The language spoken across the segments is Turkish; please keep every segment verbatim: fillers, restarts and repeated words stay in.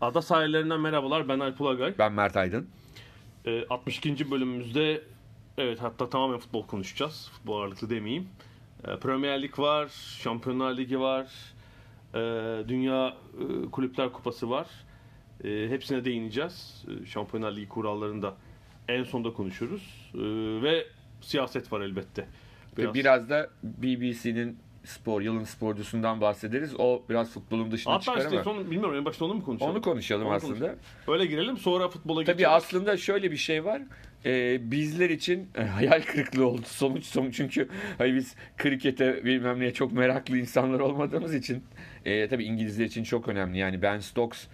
Ada sahillerinden merhabalar. Ben Alp Ulagay. Ben Mert Aydın. E, altmış ikinci bölümümüzde evet hatta tamamen futbol konuşacağız. Futbol ağırlıklı demeyeyim. E, Premier Lig var, Şampiyonlar Ligi var, e, Dünya e, Kulüpler Kupası var. E, hepsine değineceğiz. E, Şampiyonlar Ligi kurallarını da en sonda konuşuruz. E, ve siyaset var elbette. Biraz, biraz da B B C'nin spor, yılın sporcusundan bahsederiz. O biraz futbolun dışına hatta çıkar işte, ama. Son, bilmiyorum en başta onu mu konuşalım? Onu konuşalım onu aslında. Konuşalım. Öyle girelim sonra futbola geçelim. Tabii aslında şöyle bir şey var. Ee, bizler için hayal kırıklığı oldu sonuç sonuç. Çünkü hani biz krikete bilmem neye çok meraklı insanlar olmadığımız için. E, tabii İngilizler için çok önemli. Yani Ben Stokes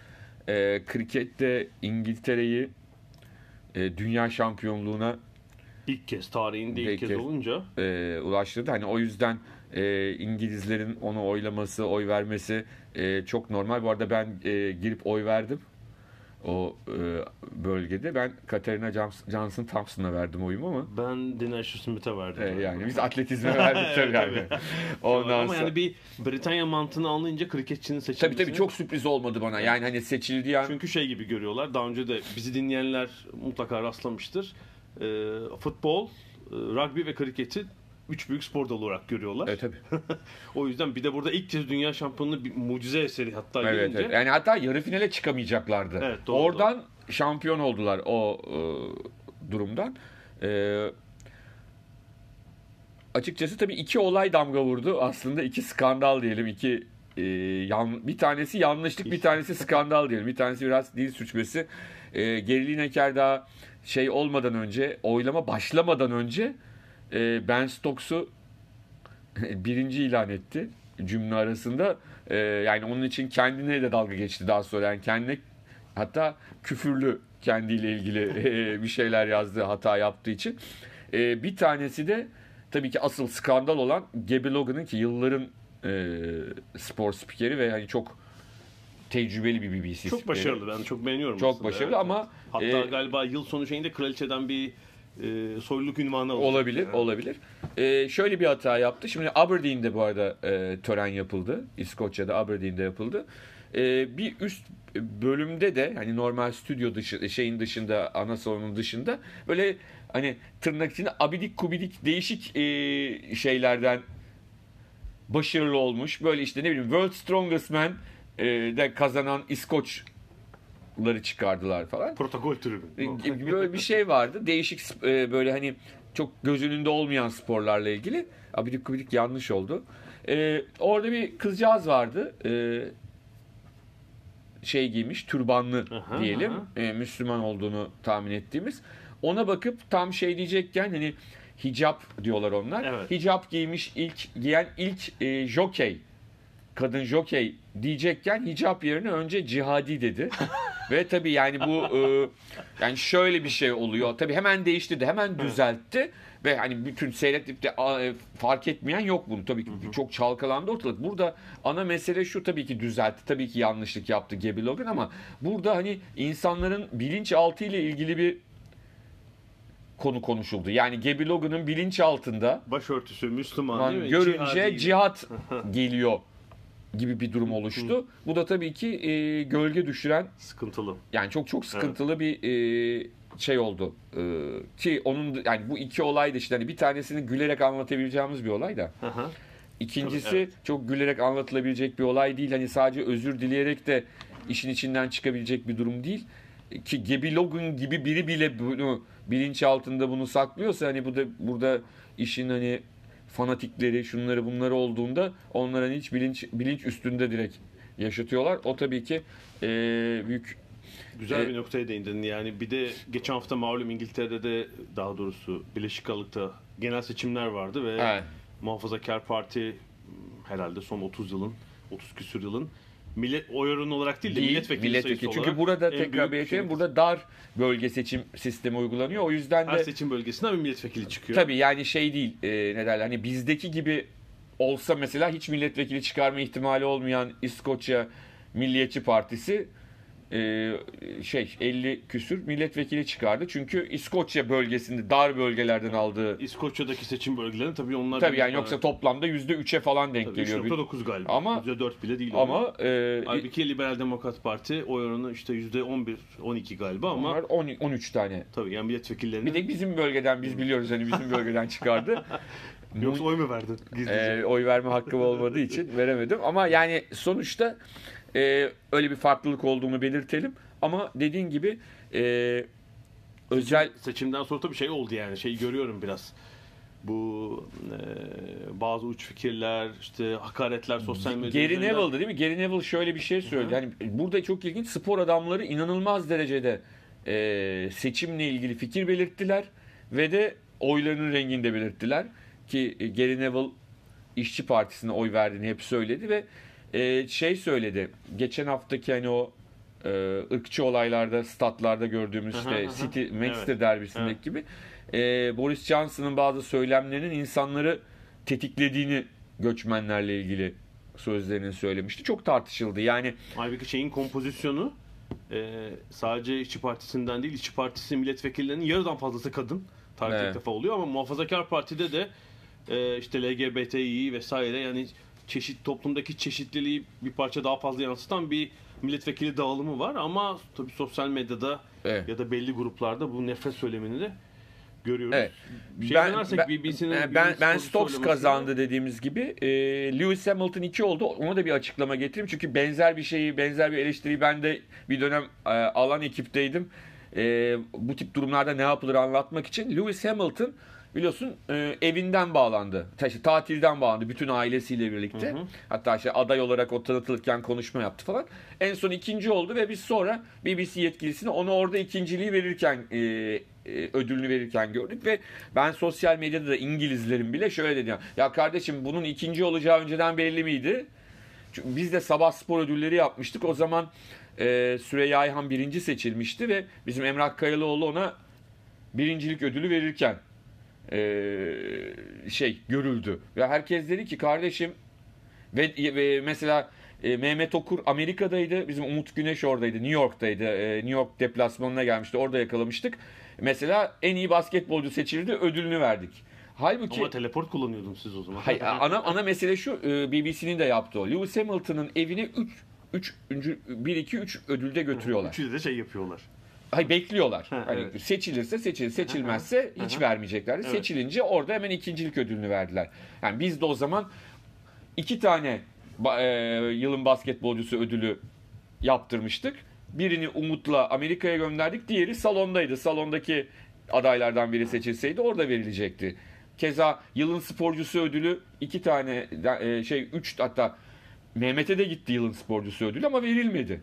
e, krikette İngiltere'yi e, dünya şampiyonluğuna ilk kez tarihinde ilk, ilk kez, kez olunca e, ulaştırdı. Hani o yüzden E, İngilizlerin onu oylaması, oy vermesi e, çok normal. Bu arada ben e, girip oy verdim o e, bölgede. Ben Katarina Johnson Thompson'a verdim oyumu ama. Ben Dina Smith'e verdim. E, yani. yani biz atletizme verdik tabii. Yani. Ondan ama sonra... yani bir Britanya mantığını anlayınca kriketçinin seçilmesini. Tabii tabii çok sürpriz olmadı bana. Yani hani seçildiği an. Çünkü şey gibi görüyorlar. Daha önce de bizi dinleyenler mutlaka rastlamıştır. E, futbol, rugby ve kriketi üç büyük spor dalı olarak görüyorlar. Evet tabii. O yüzden bir de burada ilk kez dünya şampiyonluğu bir mucize eseri hatta evet, gelince. Evet. Yani hatta yarı finale çıkamayacaklardı. Evet, doğru, oradan doğru. Şampiyon oldular o e, durumdan. E, açıkçası tabii iki olay damga vurdu. Aslında iki skandal diyelim. İki e, yan, bir tanesi yanlışlık, bir tanesi skandal diyelim. Bir tanesi biraz dil sürçmesi. E, Geriliğin Ekerdağ şey olmadan önce, oylama başlamadan önce Ben Stokes'u birinci ilan etti cümle arasında. Yani onun için kendine de dalga geçti daha sonra. Yani kendine hatta küfürlü kendiyle ilgili bir şeyler yazdı, hata yaptığı için. Bir tanesi de tabii ki asıl skandal olan Gabby Logan'ın ki yılların spor spikeri ve hani çok tecrübeli bir B B C spikeri. Çok başarılı, ben çok beğeniyorum. Çok başarılı yani. Ama hatta e, galiba yıl sonu şeyinde kraliçeden bir E, soyluluk ünvanı olacak. Olabilir, yani. olabilir. E, şöyle bir hata yaptı. Şimdi Aberdeen'de bu arada e, tören yapıldı. İskoçya'da Aberdeen'de yapıldı. E, bir üst bölümde de hani normal stüdyo dışı şeyin dışında, ana salonun dışında böyle hani tırnak içinde abidik kubidik değişik e, şeylerden başarılı olmuş. Böyle işte ne bileyim World Strongest Man e, de kazanan İskoç ları çıkardılar falan. Protokol türü. Böyle bir şey vardı. Değişik böyle hani çok göz önünde olmayan sporlarla ilgili. Abidik kubidik yanlış oldu. Ee, orada bir kızcağız vardı. Ee, şey giymiş, türbanlı aha, diyelim. Aha. Ee, Müslüman olduğunu tahmin ettiğimiz. Ona bakıp tam şey diyecekken hani hicap diyorlar onlar. Evet. Hicap giymiş ilk giyen ilk e, jokey. Kadın jokey diyecekken hicap yerine önce cihadi dedi. Ve tabii yani bu e, yani şöyle bir şey oluyor. Tabii hemen değiştirdi, hemen düzeltti ve hani bütün seyretip de e, fark etmeyen yok bunu. Tabii ki çok çalkalandı ortalık. Burada ana mesele şu, tabii ki düzeltti. Tabii ki yanlışlık yaptı Gabby Logan ama burada hani insanların bilinçaltı ile ilgili bir konu konuşuldu. Yani Gabby Logan'ın bilinçaltında başörtüsü Müslüman değil mi? Görünce cihat geliyor gibi bir durum oluştu. Hı. Bu da tabii ki e, gölge düşüren sıkıntılı. Yani çok çok sıkıntılı evet. bir e, şey oldu. E, ki onun yani bu iki olay da işte hani bir tanesini gülerek anlatabileceğimiz bir olay da. Aha. İkincisi tabii, evet. çok gülerek anlatılabilecek bir olay değil. Hani sadece özür dileyerek de işin içinden çıkabilecek bir durum değil. Ki Gabby Logan gibi biri bile bunu bilinçaltında bunu saklıyorsa hani bu da burada işin hani fanatikleri, şunları bunları olduğunda onların hiç bilinç bilinç üstünde direkt yaşatıyorlar. O tabii ki e, büyük Güzel ee, bir noktaya değindin. Yani bir de geçen hafta malum İngiltere'de de, daha doğrusu Birleşik Krallık'ta genel seçimler vardı ve evet. Muhafazakar Parti herhalde son otuz yılın, otuz küsur yılın millet oy oranı olarak değil de milletvekili, milletvekili sayısı olarak. Çünkü burada tekrar bir şey, burada dar bölge seçim sistemi uygulanıyor. O yüzden de her seçim bölgesinden bir milletvekili çıkıyor. Tabii yani şey değil, e, ne derler, hani bizdeki gibi olsa mesela hiç milletvekili çıkarma ihtimali olmayan İskoçya Milliyetçi Partisi e, şey elli küsür milletvekili çıkardı. Çünkü İskoçya bölgesinde, dar bölgelerden aldığı. İskoçya'daki seçim bölgelerinde tabii onlar. Tabii yani yoksa toplamda yüzde üçe falan denk tabii geliyor. yüzde dokuz galiba. Ama yüzde dört bile değil. Ama e, halbuki Liberal Demokrat Parti oy oranı işte yüzde on bir on iki galiba ama. Onlar on üç tane. Tabii yani milletvekillerinin. Bir de bizim bölgeden, biz biliyoruz hani bizim bölgeden çıkardı. Yoksa oy mu verdin? E, oy verme hakkım olmadığı için veremedim. Ama yani sonuçta e, öyle bir farklılık olduğunu belirtelim. Ama dediğin gibi e, özel seçimden sonra tabii şey oldu yani. Şey görüyorum biraz. Bu e, bazı uç fikirler, işte hakaretler sosyal medyada. Gary Neville'dı değil mi? Gary Neville şöyle bir şey söyledi. Yani burada çok ilginç, spor adamları inanılmaz derecede e, seçimle ilgili fikir belirttiler ve de oylarının rengini de belirttiler. Ki Gary Neville İşçi Partisi'ne oy verdiğini hep söyledi ve e, şey söyledi. Geçen haftaki hani o e, ırkçı olaylarda, statlarda gördüğümüz işte City Manchester evet. derbisindeki evet. gibi e, Boris Johnson'ın bazı söylemlerinin insanları tetiklediğini göçmenlerle ilgili sözlerini söylemişti. Çok tartışıldı. Yani halbuki şeyin kompozisyonu e, sadece İşçi Partisi'nden değil, İşçi Partisi milletvekillerinin yarıdan fazlası kadın. Tarih evet. defa oluyor ama Muhafazakar Parti'de de işte L G B T İ vesaire, yani çeşit toplumdaki çeşitliliği bir parça daha fazla yansıtan bir milletvekili dağılımı var ama tabii sosyal medyada evet. ya da belli gruplarda bu nefret söylemini de görüyoruz. Evet. Şey ben ben, B B C'nin, ben, ben Stokes kazandı gibi. Dediğimiz gibi e, Lewis Hamilton iki oldu. Ona da bir açıklama getireyim çünkü benzer bir şeyi, benzer bir eleştiriyi ben de bir dönem e, alan ekipteydim. E, bu tip durumlarda ne yapılır anlatmak için. Lewis Hamilton biliyorsun e, evinden bağlandı. İşte, tatilden bağlandı bütün ailesiyle birlikte. Hı hı. Hatta işte aday olarak o tanıtılırken konuşma yaptı falan. En son ikinci oldu ve biz sonra B B C yetkilisini ona orada ikinciliği verirken e, e, ödülünü verirken gördük ve ben sosyal medyada da İngilizlerin bile şöyle dedi. Ya kardeşim bunun ikinci olacağı önceden belli miydi? Çünkü biz de sabah spor ödülleri yapmıştık. O zaman Ee, Süreyya Ayhan birinci seçilmişti ve bizim Emrah Kayalıoğlu ona birincilik ödülü verirken ee, şey görüldü. Ve herkes dedi ki kardeşim ve, ve mesela e, Mehmet Okur Amerika'daydı. Bizim Umut Güneş oradaydı. New York'taydı. E, New York deplasmanına gelmişti. Orada yakalamıştık. Mesela en iyi basketbolcu seçildi. Ödülünü verdik. Halbuki ama teleport kullanıyordum siz o zaman. Hay, ana, ana mesele şu. E, B B C'nin de yaptığı o. Lewis Hamilton'ın evine üç bir iki üç ödülde götürüyorlar. Üçü de şey yapıyorlar. Hayır bekliyorlar. Ha, hani evet. Seçilirse seçilir, seçilmezse ha, ha. hiç ha, ha. vermeyeceklerdi. Evet. Seçilince orada hemen ikincilik ödülünü verdiler. Yani biz de o zaman iki tane e, yılın basketbolcusu ödülü yaptırmıştık. Birini Umut'la Amerika'ya gönderdik. Diğeri salondaydı. Salondaki adaylardan biri seçilseydi orada verilecekti. Keza yılın sporcusu ödülü iki tane e, şey üç hatta Mehmet'e de gitti yılın sporcusu ödülü ama verilmedi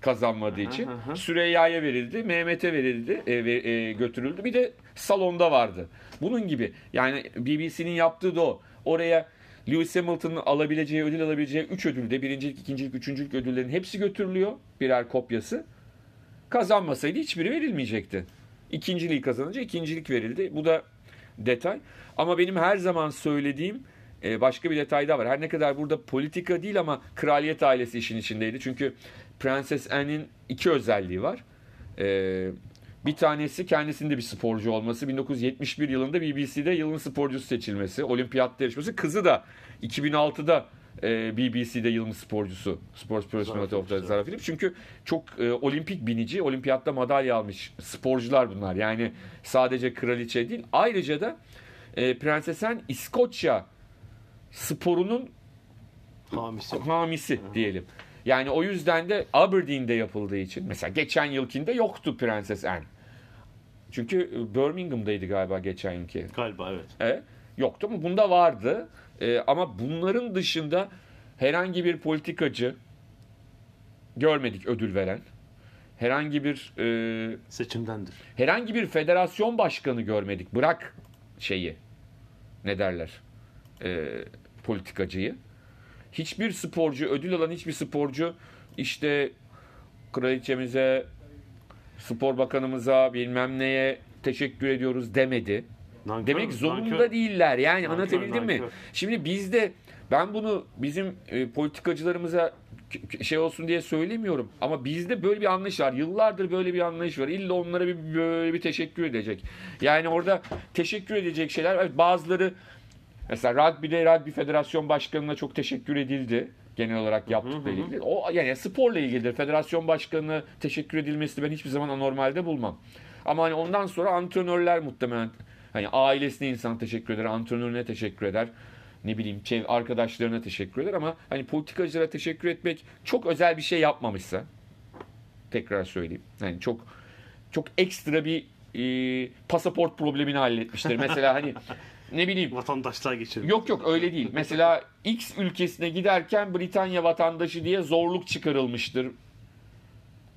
kazanmadığı için. Aha, aha. Süreyya'ya verildi, Mehmet'e verildi, e, e, götürüldü. Bir de salonda vardı. Bunun gibi yani B B C'nin yaptığı da o. Oraya Lewis Hamilton'ın alabileceği, ödül alabileceği üç ödülde birincilik, ikincilik, üçüncülük ödüllerin hepsi götürülüyor. Birer kopyası. Kazanmasaydı hiçbiri verilmeyecekti. İkinciliği kazanınca ikincilik verildi. Bu da detay. Ama benim her zaman söylediğim başka bir detay daha var. Her ne kadar burada politika değil ama kraliyet ailesi işin içindeydi. Çünkü Prenses Anne'in iki özelliği var. Ee, bir tanesi kendisinde bir sporcu olması. bin dokuz yüz yetmiş bir yılında B B C'de yılın sporcusu seçilmesi. Olimpiyatta yarışması. Kızı da iki bin altıda e, B B C'de yılın sporcusu. Sports Personality of the Year film. Çünkü çok e, olimpik binici, olimpiyatta madalya almış sporcular bunlar. Yani sadece kraliçe değil. Ayrıca da e, Prenses Anne İskoçya sporunun hamisi, hamisi diyelim. Yani o yüzden de Aberdeen'de yapıldığı için. Mesela geçen yılkinde yoktu Prenses Anne. Çünkü Birmingham'daydı galiba geçen yılki. Galiba evet. E, yoktu ama bunda vardı. E, ama bunların dışında herhangi bir politikacı görmedik ödül veren. herhangi bir e, seçimdendir. Herhangi bir federasyon başkanı görmedik. Bırak şeyi. Ne derler? E, politikacıyı. Hiçbir sporcu, ödül alan hiçbir sporcu işte kraliçemize, spor bakanımıza, bilmem neye teşekkür ediyoruz demedi. Nankör, demek zorunda nankör. değiller. Yani nankör, anlatabildim nankör. mi? Şimdi bizde, ben bunu bizim e, politikacılarımıza şey olsun diye söylemiyorum. Ama bizde böyle bir anlayış var. Yıllardır böyle bir anlayış var. İlla onlara bir böyle bir teşekkür edecek. Yani orada teşekkür edecek şeyler. Evet, bazıları mesela rugby'de rugby federasyon başkanına çok teşekkür edildi. Genel olarak yaptıkla ilgili. O yani sporla ilgilidir. Federasyon başkanına teşekkür edilmesi ben hiçbir zaman anormalde bulmam. Ama hani ondan sonra antrenörler muhtemelen hani ailesine insan teşekkür eder, antrenörüne teşekkür eder. Ne bileyim arkadaşlarına teşekkür eder ama hani politikacılara teşekkür etmek, çok özel bir şey yapmamışsa, tekrar söyleyeyim, yani çok çok ekstra bir e, pasaport problemini halletmiştir. Mesela hani ne bileyim vatandaşlığa geçiyor. Yok yok öyle değil. Mesela X ülkesine giderken Britanya vatandaşı diye zorluk çıkarılmıştır.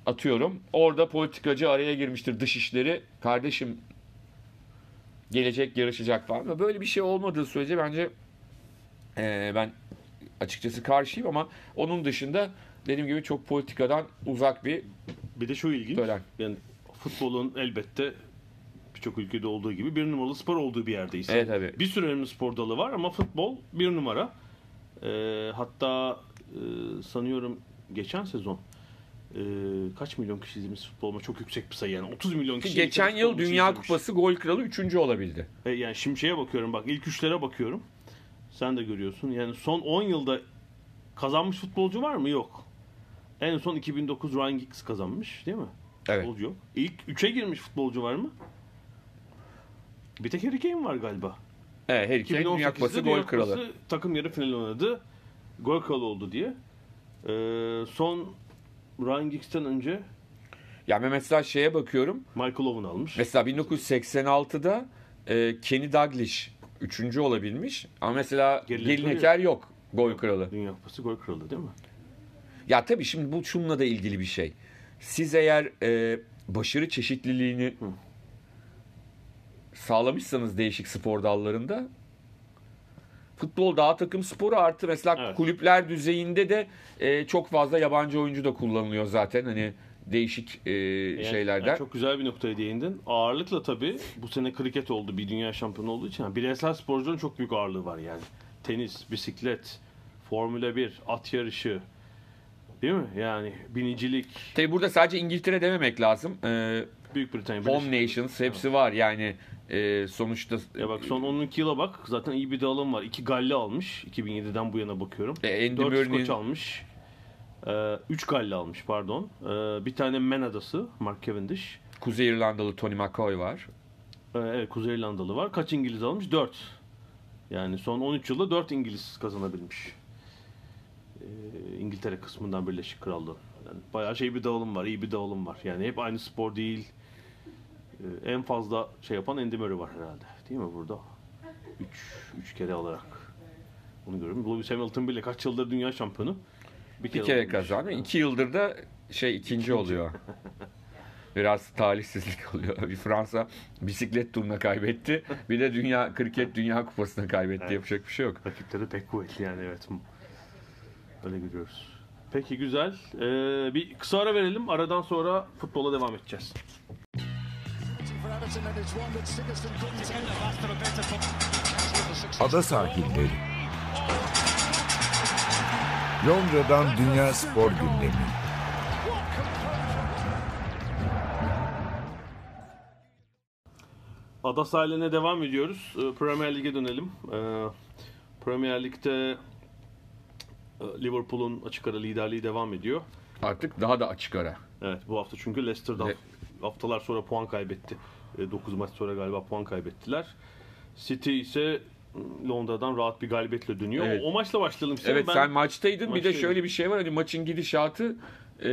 Atıyorum. Orada politikacı araya girmiştir, dışişleri. Kardeşim gelecek yarışacak falan. Böyle bir şey olmadığı sürece bence Ee, ben açıkçası karşıyım ama onun dışında dediğim gibi çok politikadan uzak bir bir de şu ilginç. Tören. Yani futbolun elbette birçok ülkede olduğu gibi bir numaralı spor olduğu bir yerdeyiz. Evet, tabii. Bir sürü önemli spor dalı var ama futbol bir numara. Ee, hatta e, sanıyorum geçen sezon e, kaç milyon kişi izlemiş futboluma, çok yüksek bir sayı yani. otuz milyon kişi. Geçen yıl Dünya izlemiş. Kupası gol kralı üçüncü olabildi. E, yani şimdi şeye bakıyorum, bak ilk üçlere bakıyorum. Sen de görüyorsun. Yani son on yılda kazanmış futbolcu var mı? Yok. En son iki bin dokuz Ryan Giggs kazanmış, değil mi? Evet. Futbolcu yok. İlk üçe girmiş futbolcu var mı? Bir tek Harry Kane var galiba. Evet, Harry Kane Dünya Kupası gol kralı. Takım yarı final oynadı. Gol kralı oldu diye. Ee, son Ryan Giggs'ten önce ya ben mesela şeye bakıyorum. Michael Owen almış. Mesela bin dokuz yüz seksen altıda e, Kenny Dalglish üçüncü olabilmiş. Ama mesela Gelineker yok. Gol kralı. Dünya Kupası gol kralı değil mi? Ya tabii şimdi bu şununla da ilgili bir şey. Siz eğer e, başarı çeşitliliğini Hı. sağlamışsanız değişik spor dallarında, futbol daha takım sporu, artı mesela evet. kulüpler düzeyinde de e, çok fazla yabancı oyuncu da kullanılıyor zaten. Hani değişik e, yani, şeylerden. Yani çok güzel bir noktaya değindin. Ağırlıkla tabii bu sene kriket oldu, bir dünya şampiyonu olduğu için. Yani bireysel sporcuların çok büyük ağırlığı var yani. Tenis, bisiklet, Formula bir, at yarışı. Değil mi? Yani binicilik. Tabii burada sadece İngiltere dememek lazım. Ee, Büyük Britanya. Home Nations hepsi var yani. E, sonuçta. Ya bak son on iki yıla bak. Zaten iyi bir dağılım var. iki Galli almış. iki bin yediden bu yana bakıyorum. E, dört Skoç almış. üç Galli almış pardon. Bir tane Men adası Mark Cavendish. Kuzey İrlandalı Tony McCoy var. Evet, Kuzey İrlandalı var. Kaç İngiliz almış? dört. Yani son on üç yılda dört İngiliz kazanabilmiş. İngiltere kısmından Birleşik Krallığı. Yani bayağı şey bir dağılım var, iyi bir dağılım var. Yani hep aynı spor değil. En fazla şey yapan Andy Murray var herhalde. Değil mi burada? üç kere alarak. Onu görüyorum. Lewis Hamilton bile kaç yıldır dünya şampiyonu. Bir kere, kere kazanıyor. İki yıldır da şey ikinci, ikinci. oluyor. Biraz talihsizlik oluyor. Bir Fransa bisiklet turuna kaybetti. Bir de dünya kriket dünya kupasına kaybetti. Evet. Yapacak bir şey yok. Rakipleri pek kuvvetli yani, evet. Öyle görüyoruz. Peki güzel. Ee, bir kısa ara verelim. Aradan sonra futbola devam edeceğiz. Ada sahilleri. Londra'dan Dünya Spor Gündemi. Ada sahiline devam ediyoruz. Premier Lig'e dönelim. Premier Lig'de Liverpool'un açık ara liderliği devam ediyor. Artık daha da açık ara. Evet, bu hafta çünkü Leicester'dan Le- haftalar sonra puan kaybetti. dokuz maç sonra galiba puan kaybettiler. City ise Londra'dan rahat bir galibiyetle dönüyor. Evet. O, o maçla başlayalım. Sen, evet ben... sen maçtaydın. Maçtaydım. Bir de şöyle bir şey var. Hani maçın gidişatı e,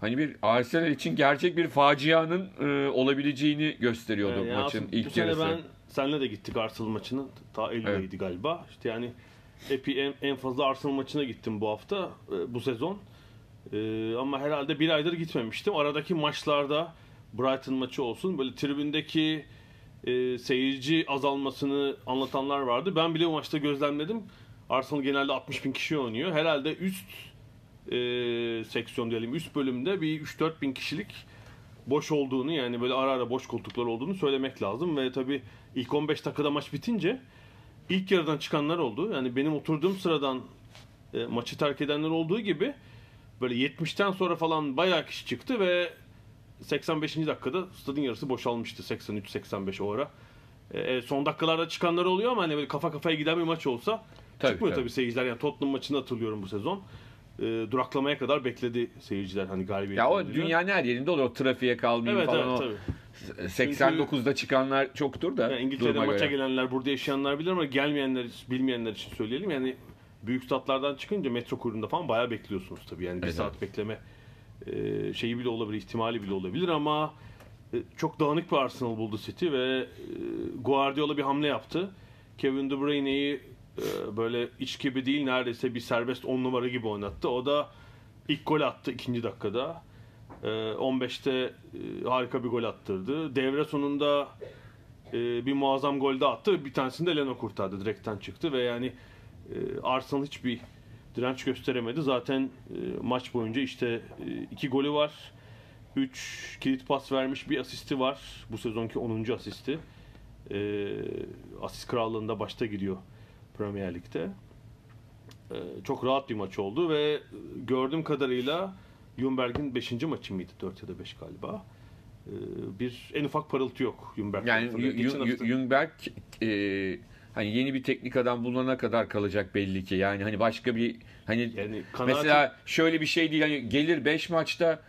hani bir Arsenal için gerçek bir facianın e, olabileceğini gösteriyordu yani maçın yani ilk yarısı. Ben senle de gittik Arsenal maçını. Ta Eylül'deydi evet. galiba. İşte yani en, en fazla Arsenal maçına gittim bu hafta. E, bu sezon. Ee, ama herhalde bir aydır gitmemiştim. Aradaki maçlarda Brighton maçı olsun, böyle tribündeki e, seyirci azalmasını anlatanlar vardı. Ben bile o maçta gözlemledim. Arsenal genelde altmış bin kişi oynuyor. Herhalde üst e, seksiyon diyelim, üst bölümde bir üç dört bin kişilik boş olduğunu, yani böyle ara ara boş koltuklar olduğunu söylemek lazım. Ve tabii ilk on beş dakikada maç bitince ilk yarıdan çıkanlar oldu. Yani benim oturduğum sıradan e, maçı terk edenler olduğu gibi böyle yetmişten sonra falan bayağı kişi çıktı ve seksen beşinci dakikada stadın yarısı boşalmıştı. seksen üç seksen beş o ara. E, son dakikalarda çıkanlar oluyor ama hani böyle kafa kafaya giden bir maç olsa tabii, çıkmıyor tabii. tabii seyirciler. Yani Tottenham maçını hatırlıyorum bu sezon. E, duraklamaya kadar bekledi seyirciler hani galibiyet. Ya o dünyanın her yerinde olur. O trafiğe kalmayayım evet, falan evet, o. Tabii. seksen dokuzda çıkanlar çoktur da. Yani İngiltere'de maça göre gelenler, burada yaşayanlar bilir ama gelmeyenler, bilmeyenler için söyleyelim. Yani büyük statlardan çıkınca metro kuyruğunda falan bayağı bekliyorsunuz tabii. Yani bir evet, saat evet. bekleme e, şeyi bile olabilir, ihtimali bile olabilir ama e, çok dağınık bir Arsenal buldu City ve e, Guardiola bir hamle yaptı. Kevin De Bruyne'yi e, böyle iç gibi değil, neredeyse bir serbest on numara gibi oynattı. O da ilk gol attı ikinci dakikada. E, on beşte e, harika bir gol attırdı. Devre sonunda e, bir muazzam gol de attı. Bir tanesini de Leno kurtardı. Direkten çıktı ve yani Arsenal hiçbir direnç gösteremedi. Zaten e, maç boyunca işte e, iki golü var. üç kilit pas vermiş, bir asisti var. Bu sezonki onuncu asisti. E, asist krallığında başta gidiyor Premier Lig'de. E, çok rahat bir maç oldu ve gördüğüm kadarıyla Ljungberg'in beşinci maçı mıydı? dört ya da beş galiba. E, bir en ufak parıltı yok Ljungberg. Yani Ljungberg hani yeni bir teknik adam bulunana kadar kalacak belli ki. Yani hani başka bir hani yani kanaati... mesela şöyle bir şey değil hani gelir beş maçta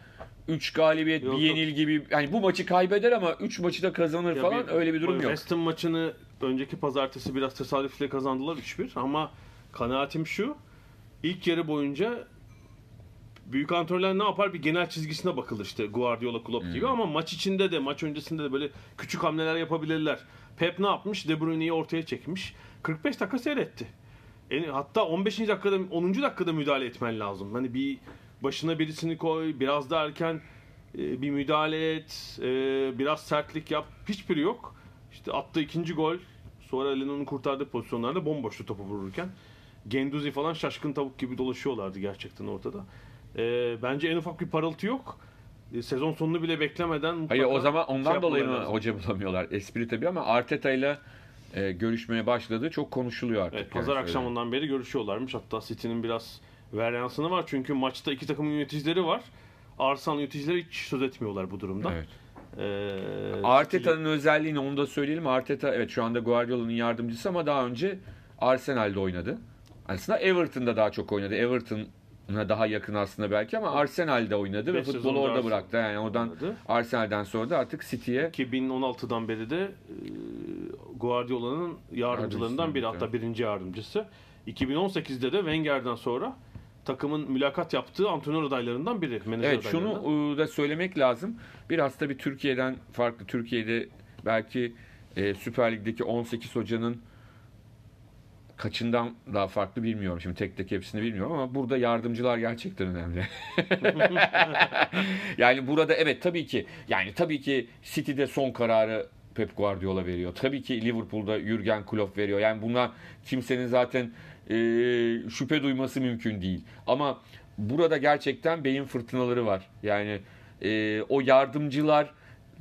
üç galibiyet yok, bir yenil yok gibi. Hani bu maçı kaybeder ama üç maçı da kazanır ya falan bir, öyle bir durum yok. West Ham maçını önceki pazartesi biraz tesadüfle kazandılar üç bir ama kanaatim şu. İlk yarı boyunca büyük antrenörler ne yapar? Bir genel çizgisine bakılır işte Guardiola, Klopp hmm. gibi ama maç içinde de maç öncesinde de böyle küçük hamleler yapabilirler. Pep ne yapmış? De Bruyne'yi ortaya çekmiş. kırk beş dakika seyretti. Yani hatta on beşinci dakikada, onuncu dakikada müdahale etmen lazım. Hani bir başına birisini koy, biraz daha erken bir müdahale et, biraz sertlik yap. Hiçbiri yok. İşte attığı ikinci gol, sonra Leno'nun kurtardığı pozisyonlarda bomboştu topu vururken. Genduzi falan şaşkın tavuk gibi dolaşıyorlardı gerçekten ortada. Bence en ufak bir parıltı yok. Sezon sonunu bile beklemeden... Hayır o zaman ondan şey dolayı mı hoca bulamıyorlar? Espri tabii ama Arteta ile görüşmeye başladığı çok konuşuluyor artık. Evet, pazar yani akşamından beri görüşüyorlarmış. Hatta City'nin biraz varyansını var. Çünkü maçta iki takımın yöneticileri var. Arsenal yöneticileri hiç söz etmiyorlar bu durumda. Evet. Ee, Arteta'nın City'li... özelliğini onu da söyleyelim. Arteta evet şu anda Guardiola'nın yardımcısı ama daha önce Arsenal'de oynadı. Aslında Everton'da daha çok oynadı. Everton daha yakın aslında belki ama Arsenal'de oynadı ve futbolu orada Arsenal bıraktı. Yani oradan oynadı. Arsenal'den sonra da artık City'ye iki bin on altıdan beri de Guardiola'nın yardımcılarından biri, hatta birinci yardımcısı. iki bin on sekizde de Wenger'den sonra takımın mülakat yaptığı antrenör adaylarından biri. Evet, şunu da söylemek lazım. Biraz tabii Türkiye'den farklı. Türkiye'de belki Süper Lig'deki on sekiz hocanın kaçından daha farklı bilmiyorum. Şimdi tek tek hepsini bilmiyorum ama burada yardımcılar gerçekten önemli. Yani burada evet tabii ki yani tabii ki City'de son kararı Pep Guardiola veriyor. Tabii ki Liverpool'da Jürgen Klopp veriyor. Yani buna kimsenin zaten e, şüphe duyması mümkün değil. Ama burada gerçekten beyin fırtınaları var. Yani e, o yardımcılar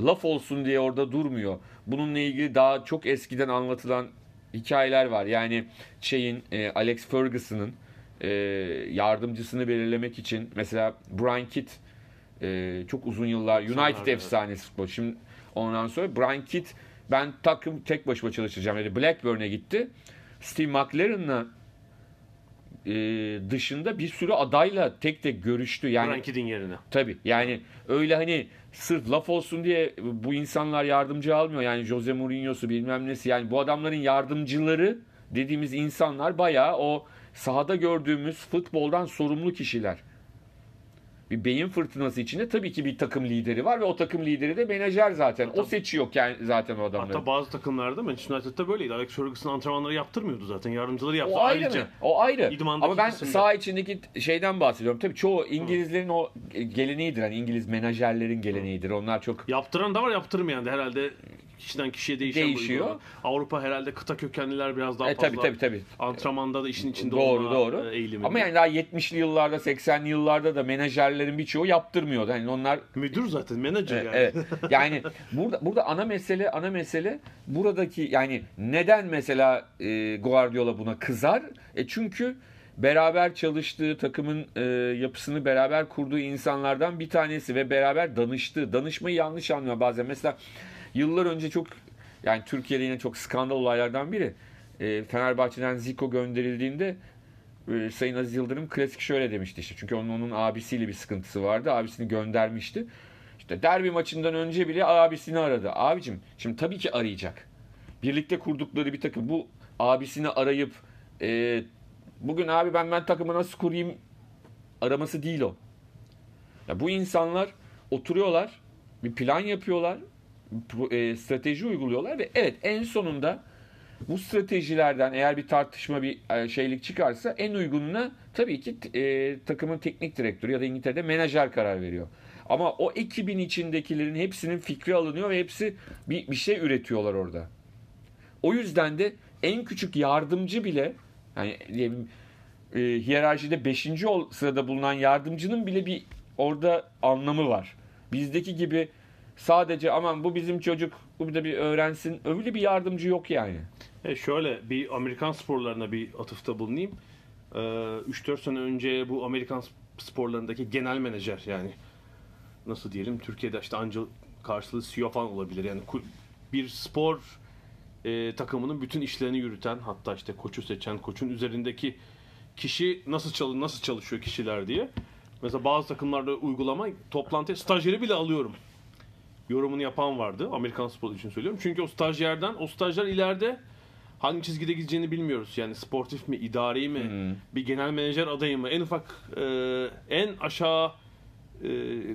laf olsun diye orada durmuyor. Bununla ilgili daha çok eskiden anlatılan hikayeler var. Yani şeyin e, Alex Ferguson'ın e, yardımcısını belirlemek için mesela Brian Kidd e, çok uzun yıllar United efsanesi futbol. Şimdi ondan sonra Brian Kidd ben takım tek başıma çalışacağım dedi. Blackburn'e gitti. Steve McLaren'la e, dışında bir sürü adayla tek tek görüştü. Yani Brian Kidd'in yerine. Tabii. Yani öyle hani sırf laf olsun diye bu insanlar yardımcı almıyor. Yani Jose Mourinho'su bilmem nesi. Yani bu adamların yardımcıları dediğimiz insanlar bayağı o sahada gördüğümüz futboldan sorumlu kişiler. bir beyin fırtınası içinde tabii ki bir takım lideri var ve o takım lideri de menajer zaten. Hatta, o seçiyor zaten o adamları. Hatta bazı takımlarda Manchester United'da böyleydi. Alex Ferguson'ın antrenmanları yaptırmıyordu zaten. Yardımcıları yaptı. O ayrı mı? O ayrı. Ama ben kısımda saha içindeki şeyden bahsediyorum. Tabii çoğu İngilizlerin Hı. o geleneğidir. Yani İngiliz menajerlerin geleneğidir. Hı. Onlar çok... Yaptıran da var, yaptırmayan da herhalde. Kişiden kişiye değişen değişiyor. Avrupa herhalde kıta kökenliler biraz daha e, fazla. Tabii, tabii, tabii. Antrenmanda da işin içinde doğru, olma doğru. eğilimi. Ama yani daha yetmişli yıllarda, seksenli yıllarda da menajerlerin birçoğu yaptırmıyordu. Yani onlar müdür zaten, menajer e, yani. Evet. Yani burada burada ana mesele ana mesele buradaki, yani neden mesela e, Guardiola buna kızar? E çünkü beraber çalıştığı, takımın e, yapısını beraber kurduğu insanlardan bir tanesi ve beraber danıştığı. Danışmayı yanlış anlıyor bazen. Mesela yıllar önce çok, yani Türkiye'de yine çok skandal olaylardan biri. E, Fenerbahçe'den Zico gönderildiğinde e, Sayın Aziz Yıldırım klasik şöyle demişti işte. Çünkü onun, onun abisiyle bir sıkıntısı vardı. Abisini göndermişti. İşte derbi maçından önce bile abisini aradı. Abicim şimdi tabii ki arayacak. Birlikte kurdukları bir takım. Bu abisini arayıp e, bugün abi ben ben takımı nasıl kurayım araması değil o. Ya bu insanlar oturuyorlar, bir plan yapıyorlar, strateji uyguluyorlar ve evet en sonunda bu stratejilerden eğer bir tartışma, bir şeylik çıkarsa en uygununa tabii ki e, takımın teknik direktörü ya da İngiltere'de menajer karar veriyor. Ama o ekibin içindekilerin hepsinin fikri alınıyor ve hepsi bir, bir şey üretiyorlar orada. O yüzden de en küçük yardımcı bile, yani e, hiyerarşide beşinci sırada bulunan yardımcının bile bir orada anlamı var. Bizdeki gibi sadece aman bu bizim çocuk, bu da bir öğrensin, öyle bir yardımcı yok yani. E şöyle bir Amerikan sporlarına bir atıfta bulunayım. Ee, üç dört sene önce bu Amerikan sporlarındaki genel menajer, yani nasıl diyelim, Türkiye'de işte anca karşılığı C E O falan olabilir. Yani bir spor e, takımının bütün işlerini yürüten, hatta işte koçu seçen, koçun üzerindeki kişi nasıl çalı nasıl çalışıyor kişiler diye. Mesela bazı takımlarda uygulama toplantıya stajyeri bile alıyorum yorumunu yapan vardı. Amerikan spor için söylüyorum. Çünkü o stajyerden, o stajyer ileride hangi çizgide gideceğini bilmiyoruz. Yani sportif mi, idari mi, hmm. bir genel menajer adayı mı? En ufak, e, en aşağı e,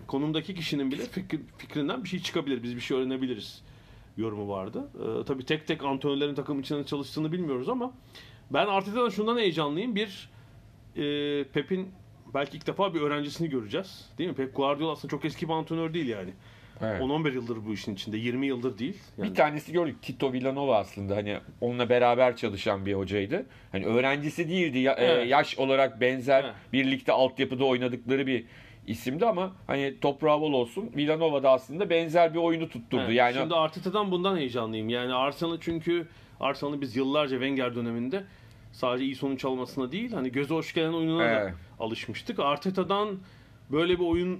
konumdaki kişinin bile fikri, fikrinden bir şey çıkabilir. Biz bir şey öğrenebiliriz yorumu vardı. E, tabii tek tek antrenörlerin takım içinde çalıştığını bilmiyoruz ama ben Arteta'dan şundan heyecanlıyım. Bir, e, Pep'in belki ilk defa bir öğrencisini göreceğiz. Değil mi? Pep Guardiola aslında çok eski bir antrenör değil yani. Evet. on on bir yıldır bu işin içinde, yirmi yıldır değil. Yani... Bir tanesi gördük, Tito Villanova aslında hani onunla beraber çalışan bir hocaydı. Hani öğrencisi değildi, ya, evet. e, yaş olarak benzer, evet. birlikte altyapıda oynadıkları bir isimdi ama hani toprağı bol olsun, Villanova da aslında benzer bir oyunu tutturdu. Evet. Yani şimdi Arteta'dan bundan heyecanlıyım. Yani Arsenal, çünkü Arsenal'ı biz yıllarca Wenger döneminde sadece iyi sonuç almasına değil, hani göze hoş gelen oyununa evet. da alışmıştık. Arteta'dan böyle bir oyun